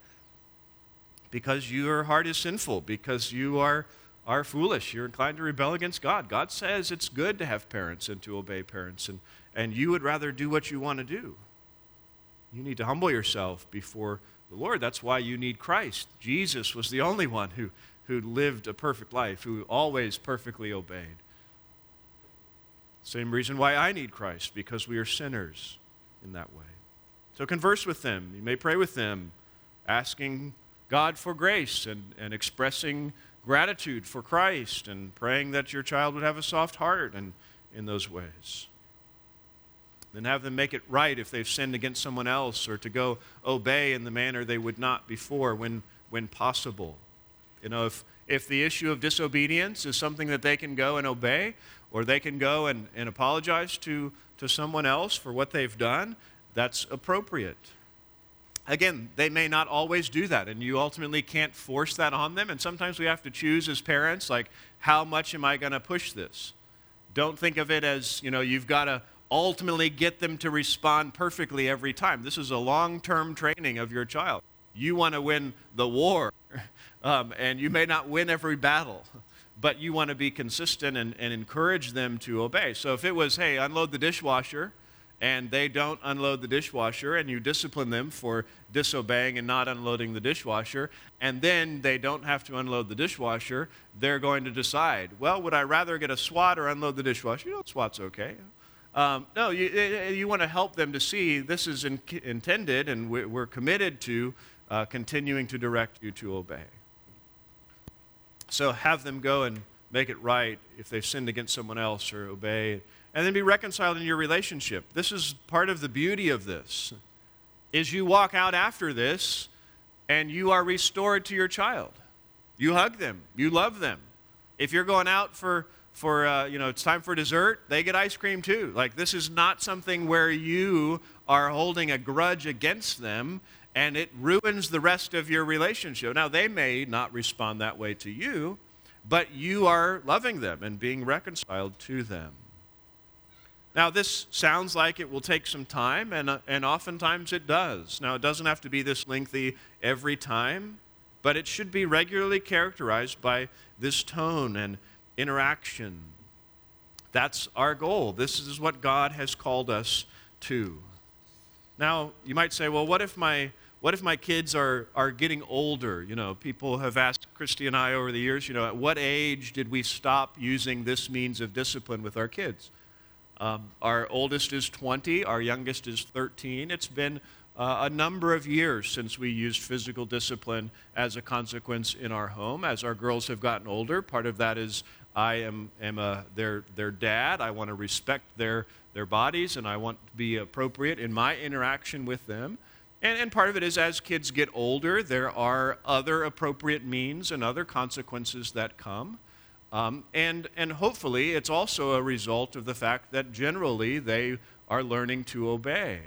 Because your heart is sinful, because you are, are foolish. You're inclined to rebel against God. God says it's good to have parents and to obey parents, and, and you would rather do what you want to do. You need to humble yourself before Lord. That's why you need Christ. Jesus was the only one who, who lived a perfect life, who always perfectly obeyed. Same reason why I need Christ, because we are sinners in that way. So converse with them. You may pray with them, asking God for grace and, and expressing gratitude for Christ and praying that your child would have a soft heart and in those ways. Then have them make it right if they've sinned against someone else, or to go obey in the manner they would not before when when possible. You know, if, if the issue of disobedience is something that they can go and obey, or they can go and, and apologize to, to someone else for what they've done, that's appropriate. Again, they may not always do that, and you ultimately can't force that on them, and sometimes we have to choose as parents, like, how much am I going to push this? Don't think of it as, you know, you've got to ultimately get them to respond perfectly every time. This is a long-term training of your child. You want to win the war, um, and you may not win every battle, but you want to be consistent and, and encourage them to obey. So if it was, hey, unload the dishwasher, and they don't unload the dishwasher, and you discipline them for disobeying and not unloading the dishwasher, and then they don't have to unload the dishwasher, they're going to decide, well, would I rather get a swat or unload the dishwasher? You know, swat's okay. Um, no, you, you want to help them to see this is in, intended, and we're committed to uh, continuing to direct you to obey. So have them go and make it right if they've sinned against someone else, or obey, and then be reconciled in your relationship. This is part of the beauty of this, is you walk out after this, and you are restored to your child. You hug them. You love them. If you're going out for For, uh, you know, it's time for dessert, they get ice cream too. Like, this is not something where you are holding a grudge against them and it ruins the rest of your relationship. Now, they may not respond that way to you, but you are loving them and being reconciled to them. Now, this sounds like it will take some time, and, uh, and oftentimes it does. Now, it doesn't have to be this lengthy every time, but it should be regularly characterized by this tone and interaction. That's our goal. This is what God has called us to. Now, you might say, well, what if my what if my kids are are getting older? You know, people have asked Christy and I over the years, you know, at what age did we stop using this means of discipline with our kids? Um, our oldest is twenty, our youngest is thirteen. It's been uh, a number of years since we used physical discipline as a consequence in our home. As our girls have gotten older, part of that is I am, am a, their, their dad. I want to respect their, their bodies, and I want to be appropriate in my interaction with them. And, and part of it is as kids get older, there are other appropriate means and other consequences that come. Um, and, and hopefully it's also a result of the fact that generally they are learning to obey.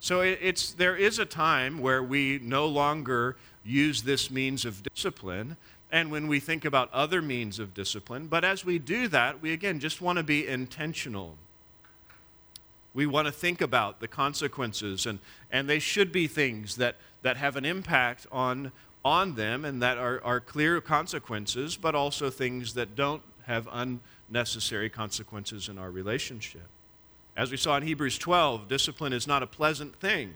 So it, it's, there is a time where we no longer use this means of discipline, and when we think about other means of discipline. But as we do that, we again just want to be intentional. We want to think about the consequences, and, and they should be things that, that have an impact on, on them and that are, are clear consequences, but also things that don't have unnecessary consequences in our relationship. As we saw in Hebrews twelve, discipline is not a pleasant thing.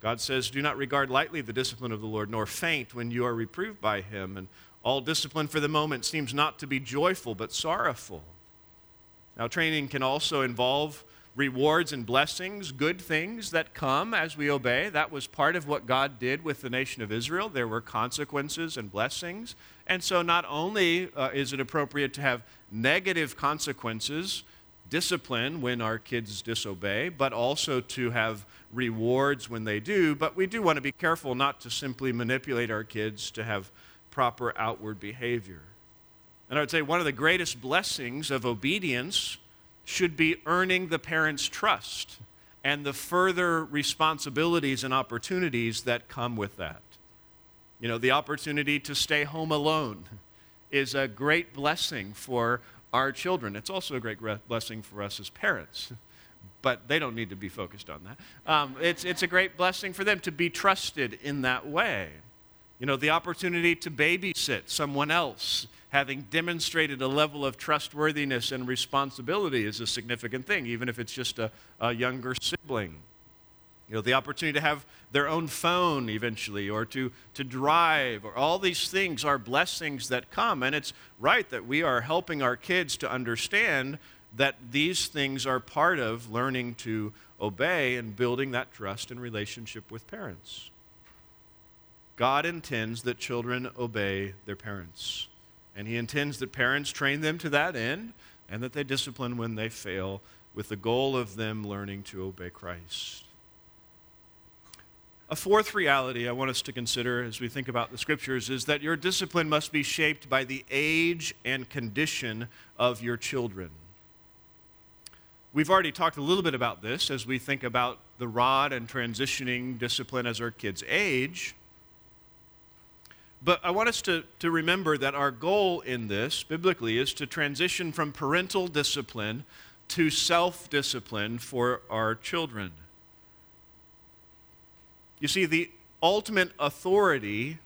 God says, do not regard lightly the discipline of the Lord, nor faint when you are reproved by him. And all discipline for the moment seems not to be joyful, but sorrowful. Now, training can also involve rewards and blessings, good things that come as we obey. That was part of what God did with the nation of Israel. There were consequences and blessings. And so not only uh, is it appropriate to have negative consequences, discipline when our kids disobey, but also to have rewards when they do. But we do want to be careful not to simply manipulate our kids to have proper outward behavior. And I would say one of the greatest blessings of obedience should be earning the parents' trust and the further responsibilities and opportunities that come with that. You know, the opportunity to stay home alone is a great blessing for our children. It's also a great blessing for us as parents, but they don't need to be focused on that. Um, it's, it's a great blessing for them to be trusted in that way. You know, the opportunity to babysit someone else, having demonstrated a level of trustworthiness and responsibility, is a significant thing, even if it's just a, a younger sibling. You know, the opportunity to have their own phone eventually, or to, to drive, or all these things are blessings that come. And it's right that we are helping our kids to understand that these things are part of learning to obey and building that trust and relationship with parents. God intends that children obey their parents. And he intends that parents train them to that end, and that they discipline when they fail, with the goal of them learning to obey Christ. A fourth reality I want us to consider as we think about the Scriptures is that your discipline must be shaped by the age and condition of your children. We've already talked a little bit about this as we think about the rod and transitioning discipline as our kids age. But I want us to, to remember that our goal in this, biblically, is to transition from parental discipline to self-discipline for our children. You see, the ultimate authority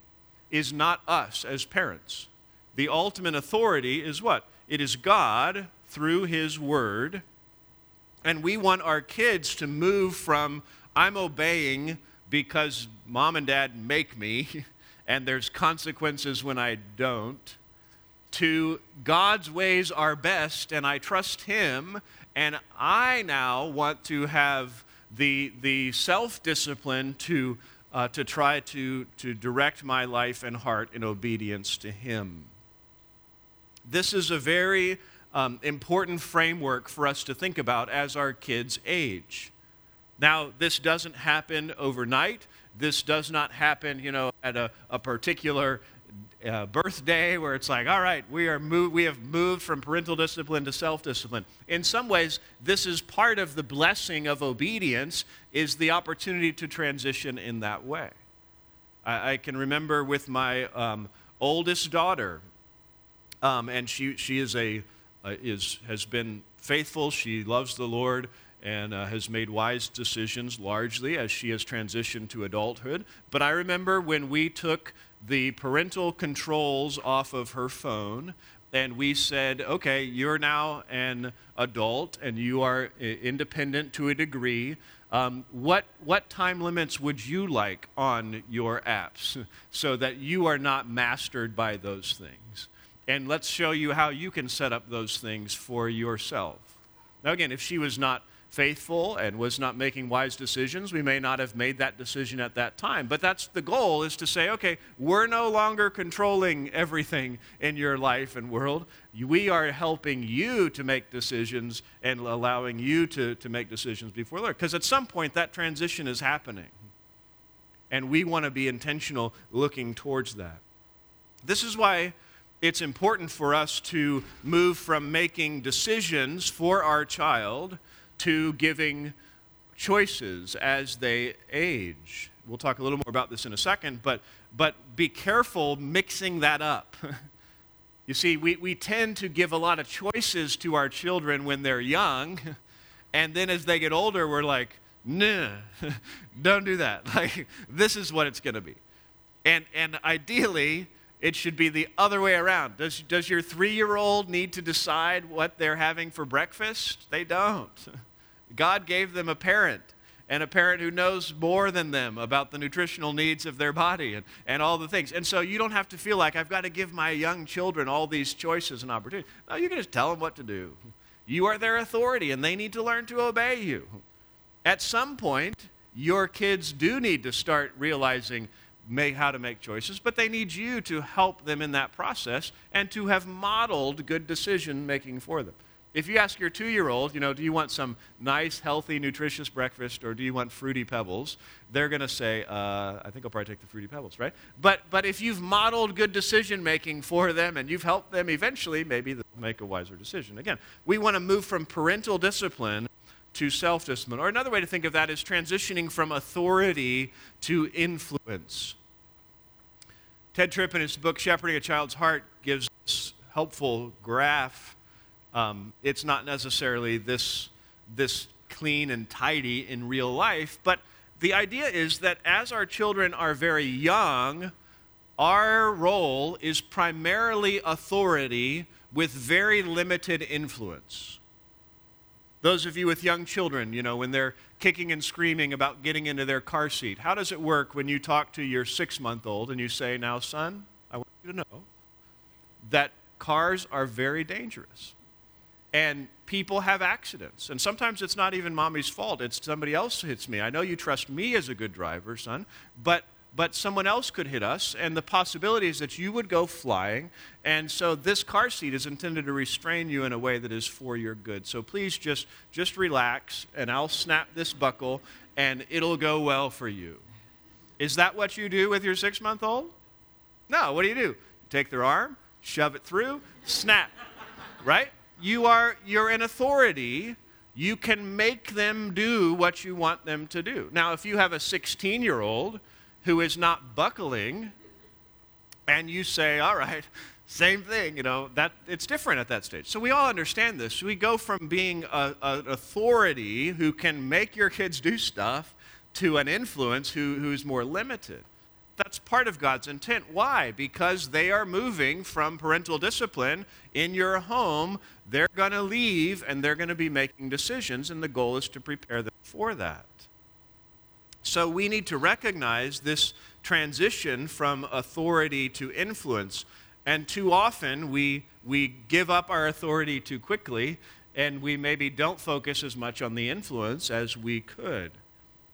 is not us as parents. The ultimate authority is what? It is God through His Word. And we want our kids to move from, I'm obeying because mom and dad make me, and there's consequences when I don't, to God's ways are best, and I trust Him, and I now want to have the the self-discipline to uh, to try to, to direct my life and heart in obedience to Him. This is a very um, important framework for us to think about as our kids age. Now, this doesn't happen overnight. This does not happen, you know, at a, a particular uh, birthday where it's like, all right, we are move, we have moved from parental discipline to self-discipline. In some ways, this is part of the blessing of obedience, is the opportunity to transition in that way. I, I can remember with my um, oldest daughter, um, and she she is a uh, is has been faithful. She loves the Lord, and uh, has made wise decisions largely as she has transitioned to adulthood. But I remember when we took the parental controls off of her phone, and we said, okay, you're now an adult, and you are independent to a degree. Um, what what time limits would you like on your apps so that you are not mastered by those things? And let's show you how you can set up those things for yourself. Now, again, if she was not faithful and was not making wise decisions, we may not have made that decision at that time. But that's the goal, is to say, okay, we're no longer controlling everything in your life and world. We are helping you to make decisions and allowing you to, to make decisions before the Lord. Because at some point, that transition is happening. And we want to be intentional looking towards that. This is why it's important for us to move from making decisions for our child to giving choices as they age. We'll talk a little more about this in a second, but but be careful mixing that up. You see, we, we tend to give a lot of choices to our children when they're young, and then as they get older, we're like, no, don't do that. Like, this is what it's going to be. And and ideally, it should be the other way around. Does does your three-year-old need to decide what they're having for breakfast? They don't. God gave them a parent, and a parent who knows more than them about the nutritional needs of their body and, and all the things. And so you don't have to feel like, I've got to give my young children all these choices and opportunities. No, you can just tell them what to do. You are their authority, and they need to learn to obey you. At some point, your kids do need to start realizing Make how to make choices, but they need you to help them in that process and to have modeled good decision making for them. If you ask your two-year-old, you know, do you want some nice, healthy, nutritious breakfast, or do you want Fruity Pebbles? They're going to say, uh, I think I'll probably take the Fruity Pebbles, right? But but if you've modeled good decision making for them and you've helped them, eventually maybe they'll make a wiser decision. Again, we want to move from parental discipline to self-discipline. Or another way to think of that is transitioning from authority to influence. Ted Tripp, in his book, Shepherding a Child's Heart, gives this helpful graph. Um, it's not necessarily this, this clean and tidy in real life, but the idea is that as our children are very young, our role is primarily authority with very limited influence. Those of you with young children, you know, when they're kicking and screaming about getting into their car seat, how does it work when you talk to your six-month-old and you say, now, son, I want you to know that cars are very dangerous and people have accidents. And sometimes it's not even mommy's fault. It's somebody else hits me. I know you trust me as a good driver, son, but but someone else could hit us, and the possibility is that you would go flying, and so this car seat is intended to restrain you in a way that is for your good. So please just, just relax, and I'll snap this buckle, and it'll go well for you. Is that what you do with your six-month-old? No, what do you do? You take their arm, shove it through, snap, right? You are, you're in authority. You can make them do what you want them to do. Now, if you have a sixteen-year-old who is not buckling, and you say, all right, same thing, you know, that it's different at that stage. So we all understand this. We go from being a, an authority who can make your kids do stuff to an influence who, who's more limited. That's part of God's intent. Why? Because they are moving from parental discipline in your home. They're going to leave, and they're going to be making decisions, and the goal is to prepare them for that. So we need to recognize this transition from authority to influence. And too often we we give up our authority too quickly, and we maybe don't focus as much on the influence as we could.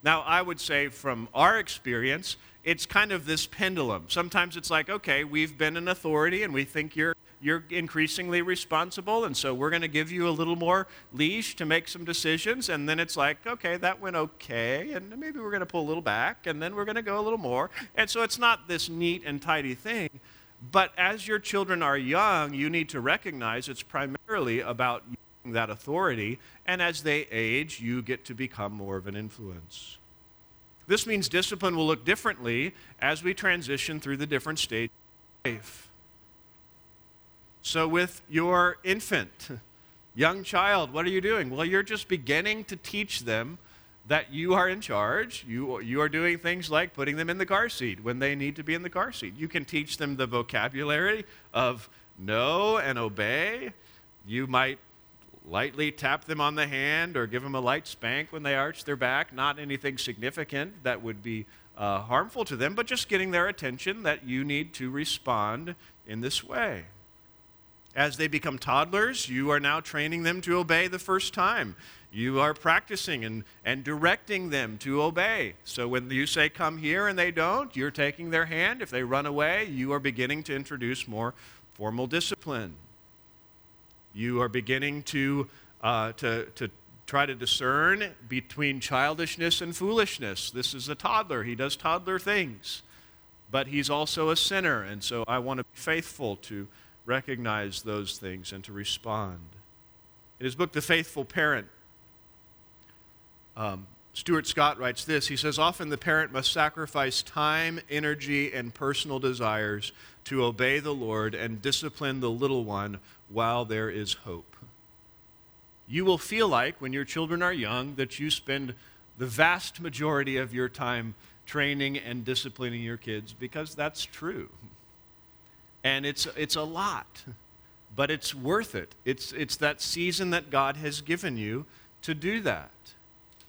Now, I would say from our experience, it's kind of this pendulum. Sometimes it's like, okay, we've been an authority, and we think you're You're increasingly responsible, and so we're going to give you a little more leash to make some decisions, and then it's like, okay, that went okay, and maybe we're going to pull a little back, and then we're going to go a little more. And so it's not this neat and tidy thing, but as your children are young, you need to recognize it's primarily about using that authority, and as they age, you get to become more of an influence. This means discipline will look differently as we transition through the different stages of life. So with your infant, young child, what are you doing? Well, you're just beginning to teach them that you are in charge. You, you are doing things like putting them in the car seat when they need to be in the car seat. You can teach them the vocabulary of know and obey. You might lightly tap them on the hand or give them a light spank when they arch their back, not anything significant that would be uh, harmful to them, but just getting their attention that you need to respond in this way. As they become toddlers, you are now training them to obey the first time. you are practicing and, and directing them to obey. So when you say, come here, and they don't, you're taking their hand. If they run away, you are beginning to introduce more formal discipline. You are beginning to, uh, to, to try to discern between childishness and foolishness. This is a toddler. He does toddler things. But he's also a sinner, and so I want to be faithful to recognize those things and to respond. In his book, The Faithful Parent, Um, Stuart Scott writes this. He says, often the parent must sacrifice time, energy, and personal desires to obey the Lord and discipline the little one while there is hope. You will feel like, when your children are young, that you spend the vast majority of your time training and disciplining your kids, because that's true. And it's, it's a lot, but it's worth it. It's, it's that season that God has given you to do that.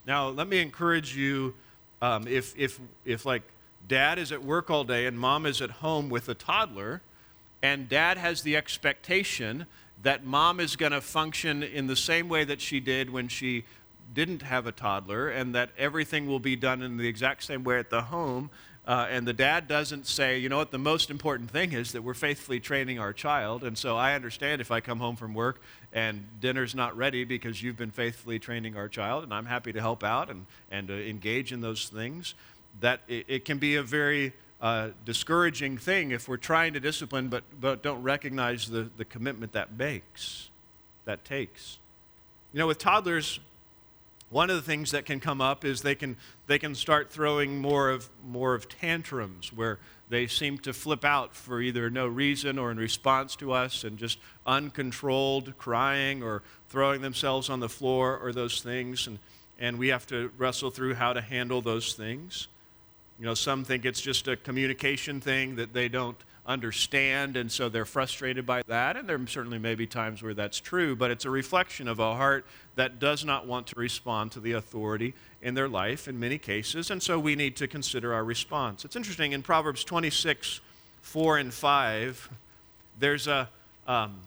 Now, let me encourage you, um, if, if, if like dad is at work all day and mom is at home with a toddler, and dad has the expectation that mom is going to function in the same way that she did when she didn't have a toddler, and that everything will be done in the exact same way at the home, uh, and the dad doesn't say, you know what, the most important thing is that we're faithfully training our child, and so I understand if I come home from work and dinner's not ready because you've been faithfully training our child, and I'm happy to help out and, and uh, engage in those things, that it, it can be a very uh, discouraging thing if we're trying to discipline but, but don't recognize the, the commitment that makes, that takes. You know, with toddlers, one of the things that can come up is they can they can start throwing more of more of tantrums, where they seem to flip out for either no reason or in response to us, and just uncontrolled crying or throwing themselves on the floor or those things, and and we have to wrestle through how to handle those things. You know, some think it's just a communication thing that they don't understand, and so they're frustrated by that, and there certainly may be times where that's true, but it's a reflection of a heart that does not want to respond to the authority in their life in many cases, and so we need to consider our response. It's interesting, in Proverbs twenty-six, four and five, there's a um,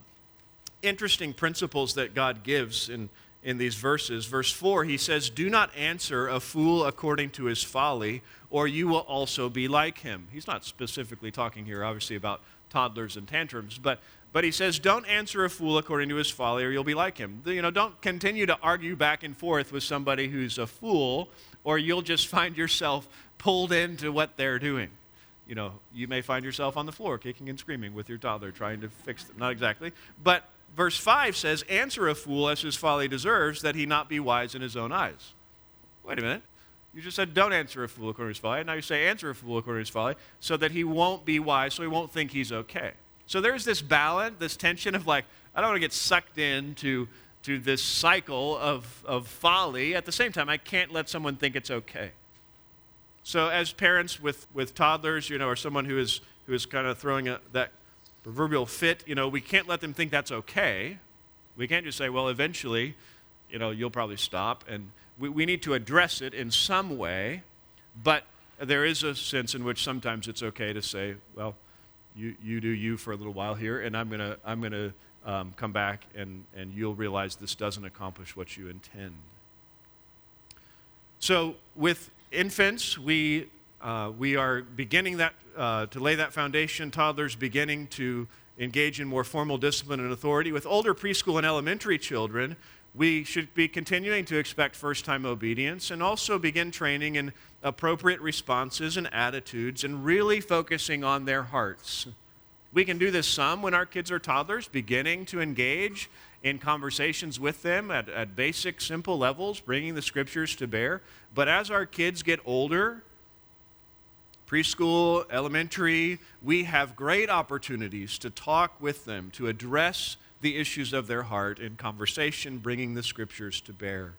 interesting principles that God gives in, in these verses. Verse four, he says, do not answer a fool according to his folly, or you will also be like him. He's not specifically talking here, obviously, about toddlers and tantrums, but, but he says, don't answer a fool according to his folly, or you'll be like him. You know, don't continue to argue back and forth with somebody who's a fool, or you'll just find yourself pulled into what they're doing. You know, you may find yourself on the floor kicking and screaming with your toddler trying to fix them. Not exactly, but verse five says, answer a fool as his folly deserves, that he not be wise in his own eyes. Wait a minute. You just said, don't answer a fool according to his folly. Now you say, answer a fool according to his folly, so that he won't be wise, so he won't think he's okay. So there's this balance, this tension of like, I don't want to get sucked into to this cycle of, of folly. At the same time, I can't let someone think it's okay. So as parents with, with toddlers, you know, or someone who is who is kind of throwing a, that proverbial fit, you know, we can't let them think that's okay. We can't just say, well, eventually, you know, you'll probably stop, and We, we need to address it in some way, but there is a sense in which sometimes it's okay to say, well, you, you do you for a little while here, and I'm going to I'm gonna um, come back, and, and you'll realize this doesn't accomplish what you intend. So with infants, we, uh, we are beginning that uh, to lay that foundation. Toddlers beginning to engage in more formal discipline and authority. With older preschool and elementary children, we should be continuing to expect first-time obedience, and also begin training in appropriate responses and attitudes, and really focusing on their hearts. We can do this some when our kids are toddlers, beginning to engage in conversations with them at, at basic, simple levels, bringing the scriptures to bear. But as our kids get older, preschool, elementary, we have great opportunities to talk with them, to address the issues of their heart in conversation, bringing the scriptures to bear.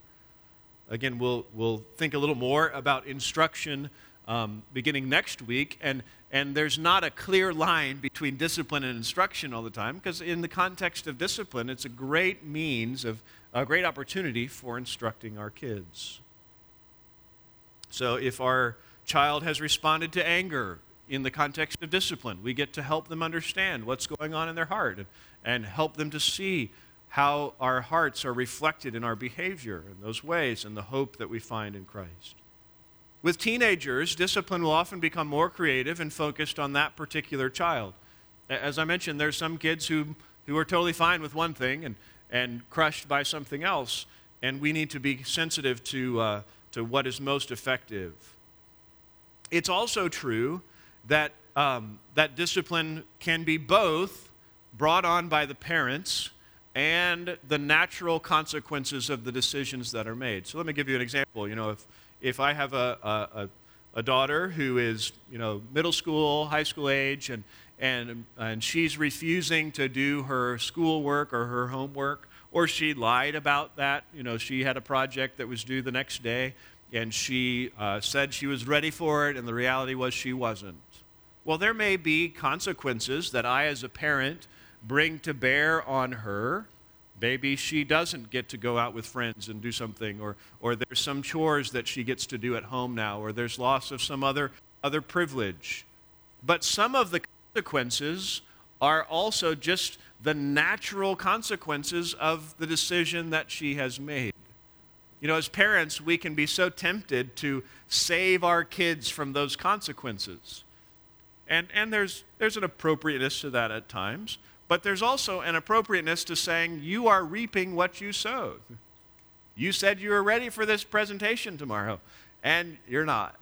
Again, we'll we'll think a little more about instruction um, beginning next week, and and there's not a clear line between discipline and instruction all the time, because in the context of discipline, it's a great means of a great opportunity for instructing our kids. So if our child has responded to anger in the context of discipline, we get to help them understand what's going on in their heart, and, and help them to see how our hearts are reflected in our behavior in those ways and the hope that we find in Christ. With teenagers, discipline will often become more creative and focused on that particular child. As I mentioned, there's some kids who, who are totally fine with one thing and, and crushed by something else, and we need to be sensitive to, uh, to what is most effective. It's also true that, um, that discipline can be both brought on by the parents and the natural consequences of the decisions that are made. So let me give you an example. You know, if if I have a a, a daughter who is, you know, middle school, high school age, and and and she's refusing to do her schoolwork or her homework, or she lied about that. You know, she had a project that was due the next day, and she uh, said she was ready for it, and the reality was she wasn't. Well, there may be consequences that I, as a parent, bring to bear on her. Maybe she doesn't get to go out with friends and do something, or or there's some chores that she gets to do at home now, or there's loss of some other other privilege. But some of the consequences are also just the natural consequences of the decision that she has made. You know, as parents, we can be so tempted to save our kids from those consequences. And and there's there's an appropriateness to that at times. But there's also an appropriateness to saying, you are reaping what you sowed. You said you were ready for this presentation tomorrow, and you're not.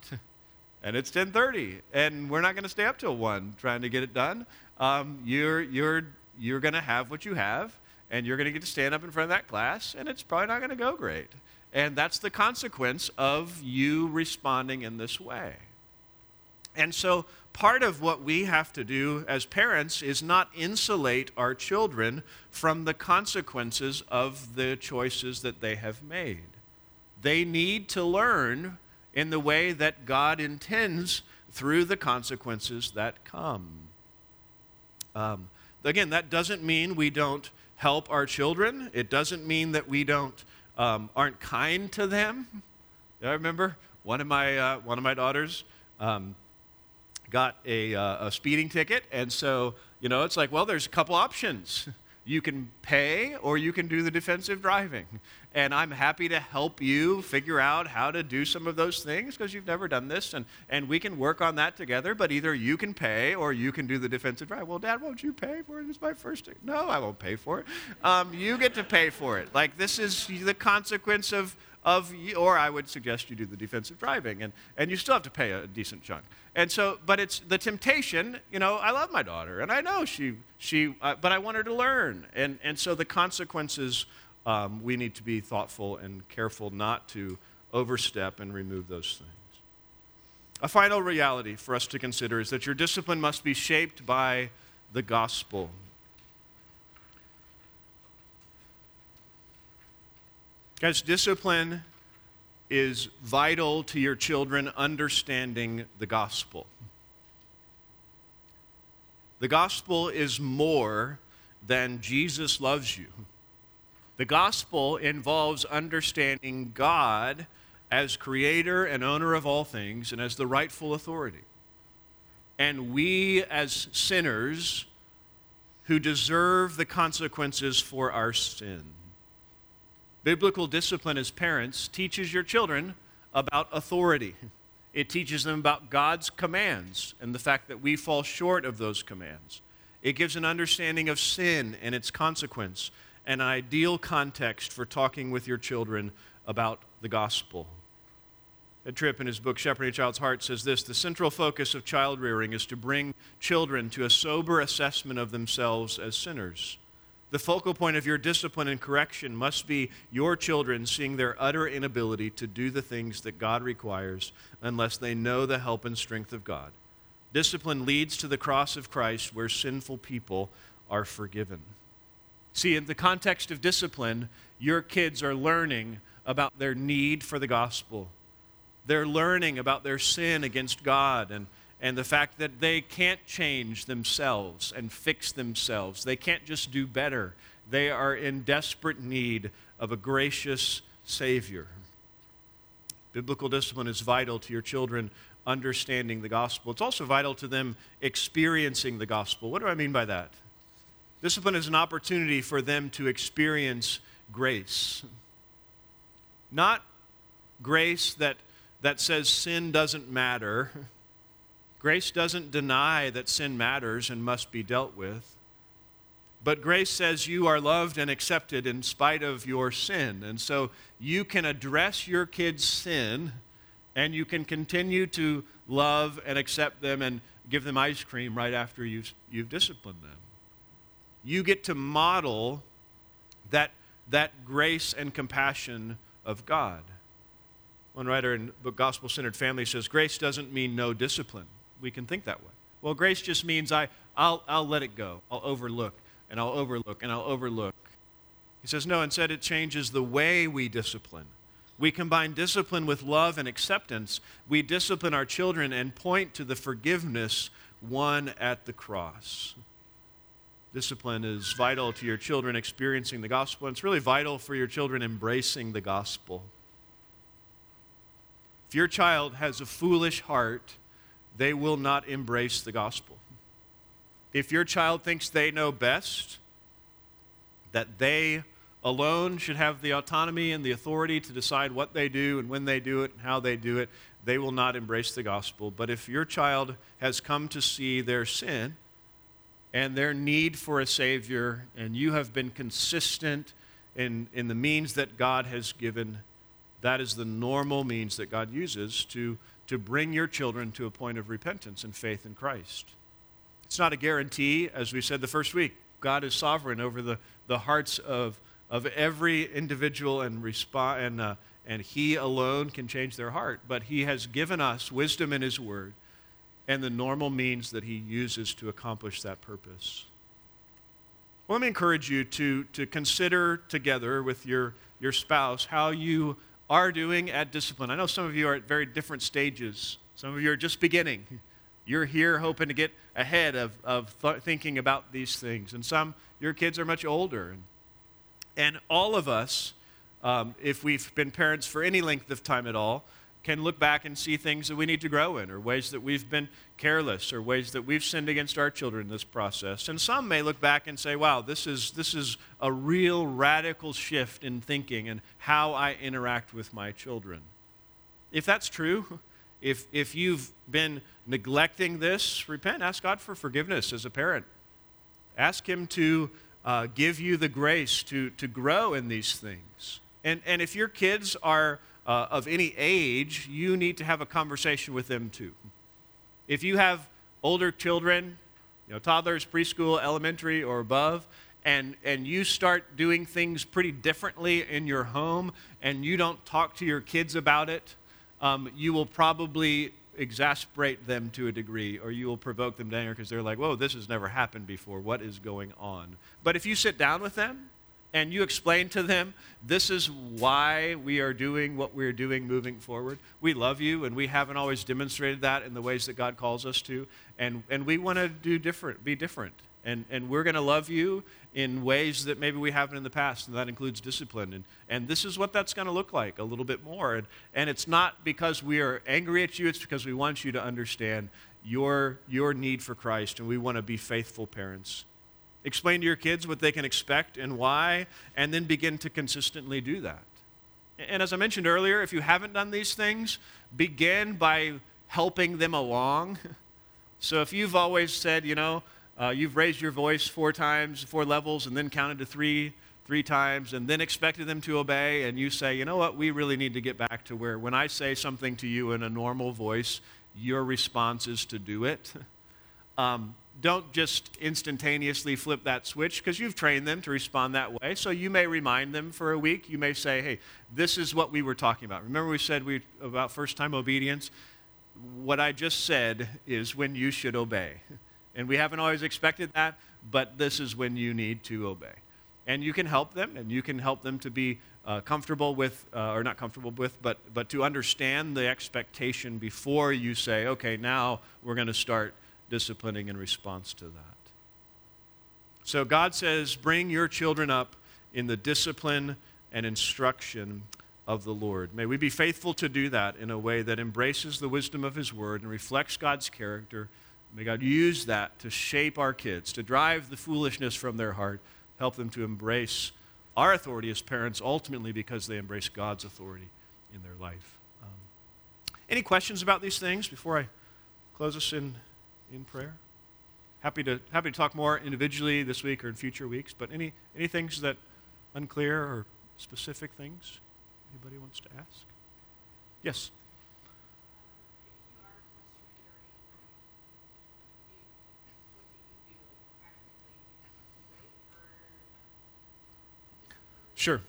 And it's ten thirty, and we're not going to stay up till one trying to get it done. Um, you're you're you're going to have what you have, and you're going to get to stand up in front of that class, and it's probably not going to go great. And that's the consequence of you responding in this way. And so part of what we have to do as parents is not insulate our children from the consequences of the choices that they have made. They need to learn in the way that God intends through the consequences that come. Um, again, that doesn't mean we don't help our children. It doesn't mean that we don't um, aren't kind to them. I remember one of my uh, one of my daughters. Um, got a, uh, a speeding ticket, and so, you know, it's like, well, there's a couple options. You can pay, or you can do the defensive driving, and I'm happy to help you figure out how to do some of those things, because you've never done this, and, and we can work on that together, but either you can pay, or you can do the defensive driving. Well, Dad, won't you pay for it? It's my first ticket. No, I won't pay for it. Um, you get to pay for it. Like, this is the consequence of Of you, or I would suggest you do the defensive driving, and, and you still have to pay a decent chunk. And so, but it's the temptation, you know, I love my daughter, and I know she, she uh, but I want her to learn. And, and so the consequences, um, we need to be thoughtful and careful not to overstep and remove those things. A final reality for us to consider is that your discipline must be shaped by the gospel. Guys, discipline is vital to your children understanding the gospel. The gospel is more than Jesus loves you. The gospel involves understanding God as creator and owner of all things and as the rightful authority. And we as sinners who deserve the consequences for our sin. Biblical discipline as parents teaches your children about authority. It teaches them about God's commands and the fact that we fall short of those commands. It gives an understanding of sin and its consequence, an ideal context for talking with your children about the gospel. Ted Tripp, in his book, Shepherding a Child's Heart, says this: the central focus of child rearing is to bring children to a sober assessment of themselves as sinners. The focal point of your discipline and correction must be your children seeing their utter inability to do the things that God requires unless they know the help and strength of God. Discipline leads to the cross of Christ where sinful people are forgiven. See, in the context of discipline, your kids are learning about their need for the gospel. They're learning about their sin against God and And the fact that they can't change themselves and fix themselves. They can't just do better. They are in desperate need of a gracious Savior. Biblical discipline is vital to your children understanding the gospel. It's also vital to them experiencing the gospel. What do I mean by that? Discipline is an opportunity for them to experience grace. Not grace that, that says sin doesn't matter. Grace doesn't deny that sin matters and must be dealt with. But grace says you are loved and accepted in spite of your sin. And so you can address your kid's sin and you can continue to love and accept them and give them ice cream right after you've, you've disciplined them. You get to model that, that grace and compassion of God. One writer in the Gospel-Centered Family says, grace doesn't mean no discipline. We can think that way. Well, grace just means I, I'll, I'll let it go. I'll overlook, and I'll overlook, and I'll overlook. He says, no, instead it changes the way we discipline. We combine discipline with love and acceptance. We discipline our children and point to the forgiveness won at the cross. Discipline is vital to your children experiencing the gospel, and it's really vital for your children embracing the gospel. If your child has a foolish heart, they will not embrace the gospel. If your child thinks they know best, that they alone should have the autonomy and the authority to decide what they do and when they do it and how they do it, they will not embrace the gospel. But if your child has come to see their sin and their need for a Savior, and you have been consistent in, in the means that God has given, that is the normal means that God uses to, to bring your children to a point of repentance and faith in Christ. It's not a guarantee, as we said the first week. God is sovereign over the, the hearts of of every individual, and resp- and, uh, and He alone can change their heart. But He has given us wisdom in His Word and the normal means that He uses to accomplish that purpose. Well, let me encourage you to, to consider together with your, your spouse how you are doing at discipline. I know some of you are at very different stages. Some of you are just beginning. You're here hoping to get ahead of, of th- thinking about these things. And some, your kids are much older. And And all of us, um, if we've been parents for any length of time at all, can look back and see things that we need to grow in, or ways that we've been careless, or ways that we've sinned against our children in this process. And some may look back and say, wow, this is this is a real radical shift in thinking and how I interact with my children. If that's true, if if you've been neglecting this, repent. Ask God for forgiveness as a parent. Ask Him to Uh, give you the grace to to grow in these things. And and if your kids are uh, of any age, you need to have a conversation with them too. If you have older children, you know, toddlers, preschool, elementary, or above, and and you start doing things pretty differently in your home, and you don't talk to your kids about it, um, you will probably exasperate them to a degree, or you will provoke them to anger because they're like, whoa, this has never happened before. What is going on? But if you sit down with them and you explain to them, this is why we are doing what we're doing moving forward. We love you, and we haven't always demonstrated that in the ways that God calls us to, and, and we want to do different, be different. And and we're going to love you in ways that maybe we haven't in the past, and that includes discipline. And, and this is what that's going to look like, a little bit more. And, and it's not because we are angry at you, it's because we want you to understand your, your need for Christ, and we want to be faithful parents. Explain to your kids what they can expect and why, and then begin to consistently do that. And as I mentioned earlier, if you haven't done these things, begin by helping them along. So if you've always said, you know, Uh, you've raised your voice four times, four levels, and then counted to three, three times, and then expected them to obey, and you say, you know what, we really need to get back to where when I say something to you in a normal voice, your response is to do it. Um, don't just instantaneously flip that switch, because you've trained them to respond that way. So you may remind them for a week. You may say, hey, this is what we were talking about. Remember we said we about first-time obedience? What I just said is when you should obey. And we haven't always expected that, but this is when you need to obey. And you can help them, and you can help them to be uh, comfortable with, uh, or not comfortable with, but but to understand the expectation before you say, okay, now we're going to start disciplining in response to that. So God says, bring your children up in the discipline and instruction of the Lord. May we be faithful to do that in a way that embraces the wisdom of His Word and reflects God's character, May God use that to shape our kids, to drive the foolishness from their heart, help them to embrace our authority as parents, ultimately because they embrace God's authority in their life. Um, any questions about these things before I close us in, in prayer? Happy to happy to talk more individually this week or in future weeks, but any, any things that unclear or specific things anybody wants to ask? Yes? Sure.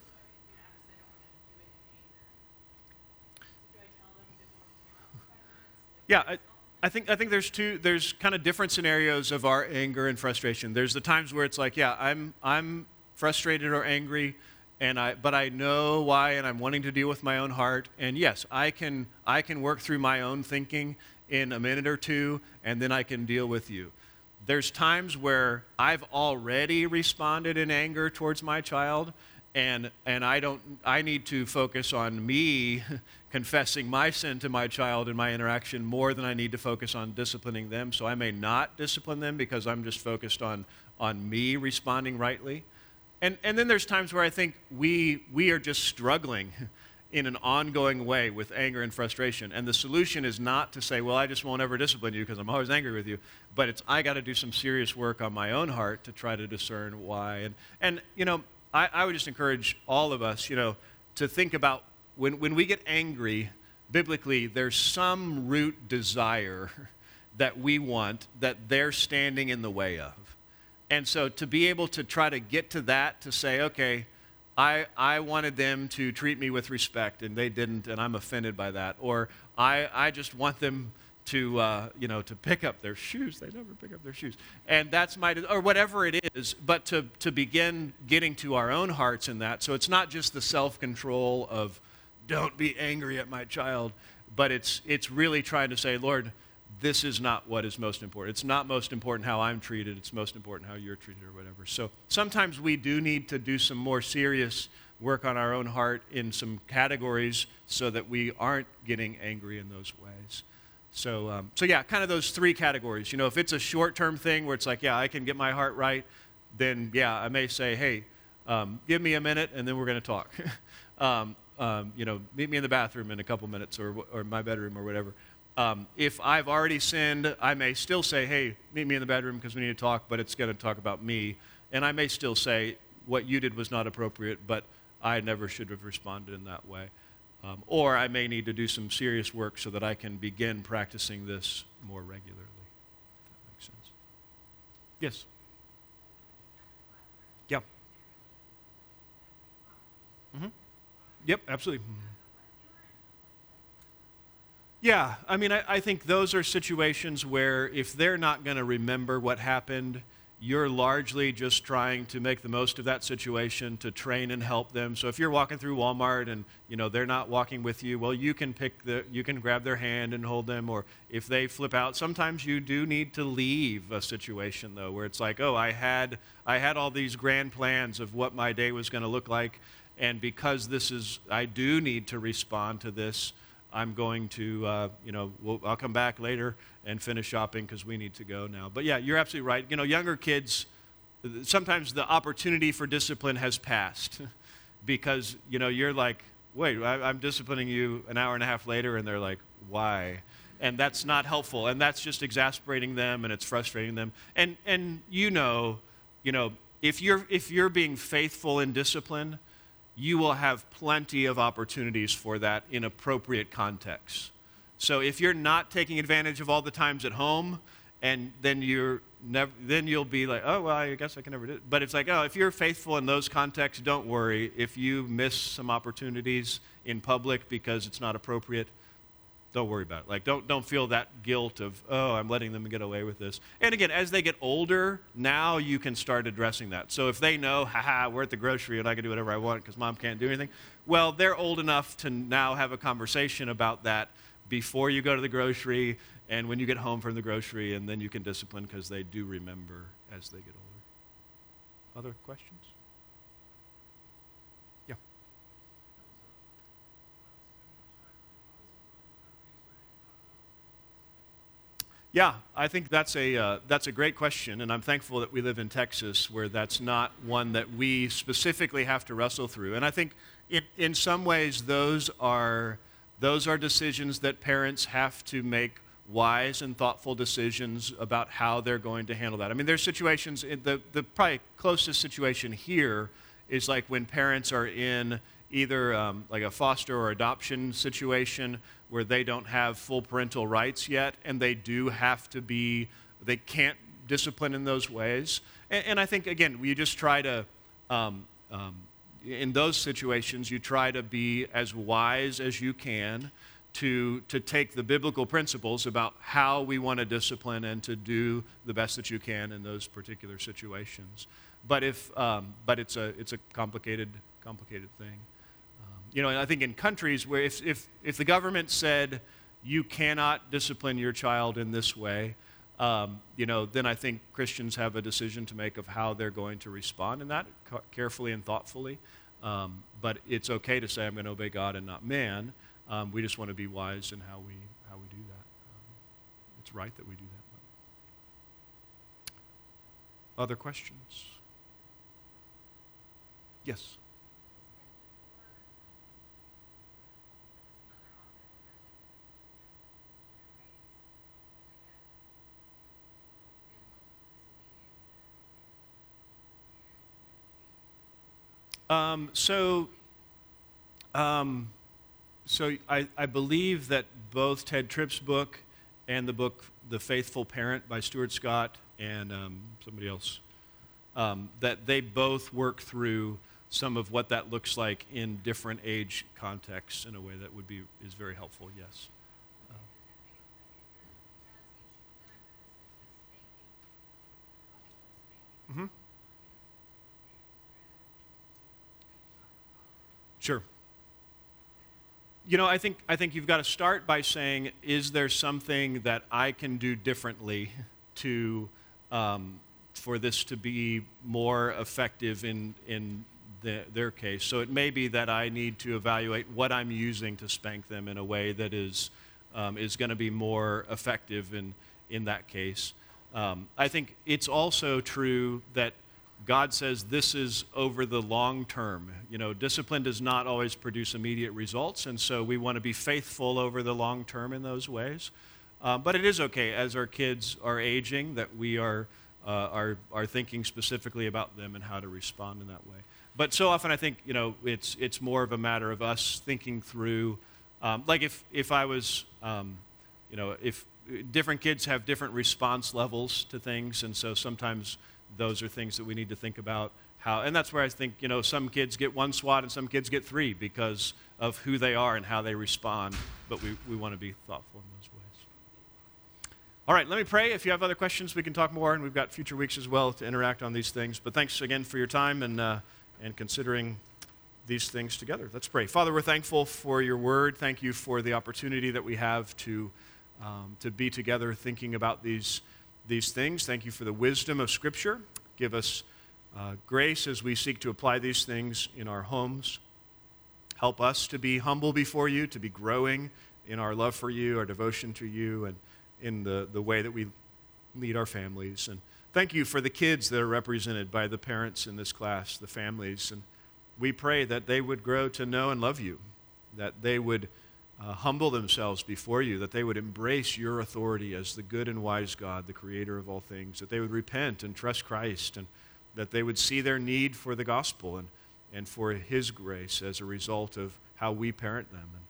Yeah, I, I think I think there's two there's kind of different scenarios of our anger and frustration. There's the times where it's like, yeah, I'm I'm frustrated or angry, and I but I know why, and I'm wanting to deal with my own heart. And yes, I can I can work through my own thinking in a minute or two, and then I can deal with you. There's times where I've already responded in anger towards my child. And and I don't. I need to focus on me confessing my sin to my child in my interaction more than I need to focus on disciplining them. So I may not discipline them because I'm just focused on on me responding rightly. And and then there's times where I think we we are just struggling in an ongoing way with anger and frustration. And the solution is not to say, well, I just won't ever discipline you because I'm always angry with you. But it's I got to do some serious work on my own heart to try to discern why. And and you know. I, I would just encourage all of us, you know, to think about when, when we get angry, biblically, there's some root desire that we want that they're standing in the way of. And so to be able to try to get to that, to say, okay, I I wanted them to treat me with respect and they didn't and I'm offended by that. Or I, I just want them to, uh, you know, to pick up their shoes. They never pick up their shoes. And that's my, or whatever it is, but to, to begin getting to our own hearts in that. So it's not just the self-control of don't be angry at my child, but it's it's really trying to say, Lord, this is not what is most important. It's not most important how I'm treated. It's most important how you're treated or whatever. So sometimes we do need to do some more serious work on our own heart in some categories so that we aren't getting angry in those ways. So, um, so yeah, kind of those three categories. You know, if it's a short-term thing where it's like, yeah, I can get my heart right, then yeah, I may say, hey, um, give me a minute, and then we're going to talk. um, um, you know, meet me in the bathroom in a couple minutes, or or my bedroom, or whatever. Um, if I've already sinned, I may still say, hey, meet me in the bedroom because we need to talk, but it's going to talk about me, and I may still say what you did was not appropriate, but I never should have responded in that way. Um, or I may need to do some serious work so that I can begin practicing this more regularly, if that makes sense. Yes? Yeah. Mm-hmm. Yep, absolutely. Mm-hmm. Yeah, I mean, I, I think those are situations where if they're not going to remember what happened, you're largely just trying to make the most of that situation to train and help them. So if you're walking through Walmart and, you know, they're not walking with you, well, you can pick the, you can grab their hand and hold them. Or if they flip out, sometimes you do need to leave a situation though, where it's like, oh, I had, I had all these grand plans of what my day was going to look like. And because this is, I do need to respond to this, I'm going to, uh, you know, we'll, I'll come back later and finish shopping because we need to go now. But yeah, you're absolutely right. You know, younger kids, sometimes the opportunity for discipline has passed because, you know, you're like, wait, I, I'm disciplining you an hour and a half later. And they're like, why? And that's not helpful. And that's just exasperating them and it's frustrating them. And, and you know, you know, if you're, if you're being faithful in discipline, you will have plenty of opportunities for that in appropriate contexts. So if you're not taking advantage of all the times at home, and then you're never, then you'll be like, oh, well, I guess I can never do it. But it's like, oh, if you're faithful in those contexts, don't worry. If you miss some opportunities in public because it's not appropriate, don't worry about it. Like, don't don't feel that guilt of, oh, I'm letting them get away with this. And again, as they get older, now you can start addressing that. So if they know, haha, we're at the grocery and I can do whatever I want because mom can't do anything, well, they're old enough to now have a conversation about that before you go to the grocery and when you get home from the grocery, and then you can discipline because they do remember as they get older. Other questions? Yeah, I think that's a uh, that's a great question, and I'm thankful that we live in Texas where that's not one that we specifically have to wrestle through. And I think in in some ways those are those are decisions that parents have to make, wise and thoughtful decisions about how they're going to handle that. I mean, there's situations in the the probably closest situation here is like when parents are in either um, like a foster or adoption situation where they don't have full parental rights yet, and they do have to be, they can't discipline in those ways. And, and I think, again, you just try to, um, um, in those situations, you try to be as wise as you can to to take the biblical principles about how we want to discipline and to do the best that you can in those particular situations. But if, um, but it's a it's a complicated complicated thing. You know, and I think in countries where if, if if the government said you cannot discipline your child in this way, um, you know, then I think Christians have a decision to make of how they're going to respond in that carefully and thoughtfully. Um, but it's okay to say I'm going to obey God and not man. Um, we just want to be wise in how we how we do that. Um, it's right that we do that. Other questions? Yes. Um, so, um, so I, I believe that both Ted Tripp's book and the book "The Faithful Parent" by Stuart Scott and um, somebody else, um, that they both work through some of what that looks like in different age contexts in a way that would be is very helpful. Yes. Uh, mm-hmm. Sure. You know, I think I think you've got to start by saying, is there something that I can do differently to um, for this to be more effective in in the, their case? So it may be that I need to evaluate what I'm using to spank them in a way that is um, is going to be more effective in in that case. Um, I think it's also true that God says this is over the long term. You know, discipline does not always produce immediate results, and so we want to be faithful over the long term in those ways. Uh, but it is okay as our kids are aging that we are, uh, are are thinking specifically about them and how to respond in that way. But so often I think, you know, it's it's more of a matter of us thinking through, um, like if if I was, um, you know, if different kids have different response levels to things, and so sometimes those are things that we need to think about how, and that's where I think, you know, some kids get one swat and some kids get three because of who they are and how they respond, but we, we want to be thoughtful in those ways. All right, let me pray. If you have other questions, we can talk more, and we've got future weeks as well to interact on these things. But thanks again for your time and, uh, and considering these things together. Let's pray. Father, we're thankful for your word. Thank you for the opportunity that we have to, um, to be together thinking about these These things. Thank you for the wisdom of Scripture. Give us uh, grace as we seek to apply these things in our homes. Help us to be humble before you, to be growing in our love for you, our devotion to you, and in the, the way that we lead our families. And thank you for the kids that are represented by the parents in this class, the families. And we pray that they would grow to know and love you, that they would Uh, humble themselves before you, that they would embrace your authority as the good and wise God, the creator of all things, that they would repent and trust Christ, and that they would see their need for the gospel and, and for his grace as a result of how we parent them. And,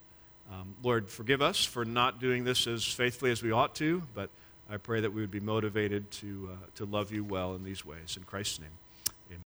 um, Lord, forgive us for not doing this as faithfully as we ought to, but I pray that we would be motivated to, uh, to love you well in these ways. In Christ's name.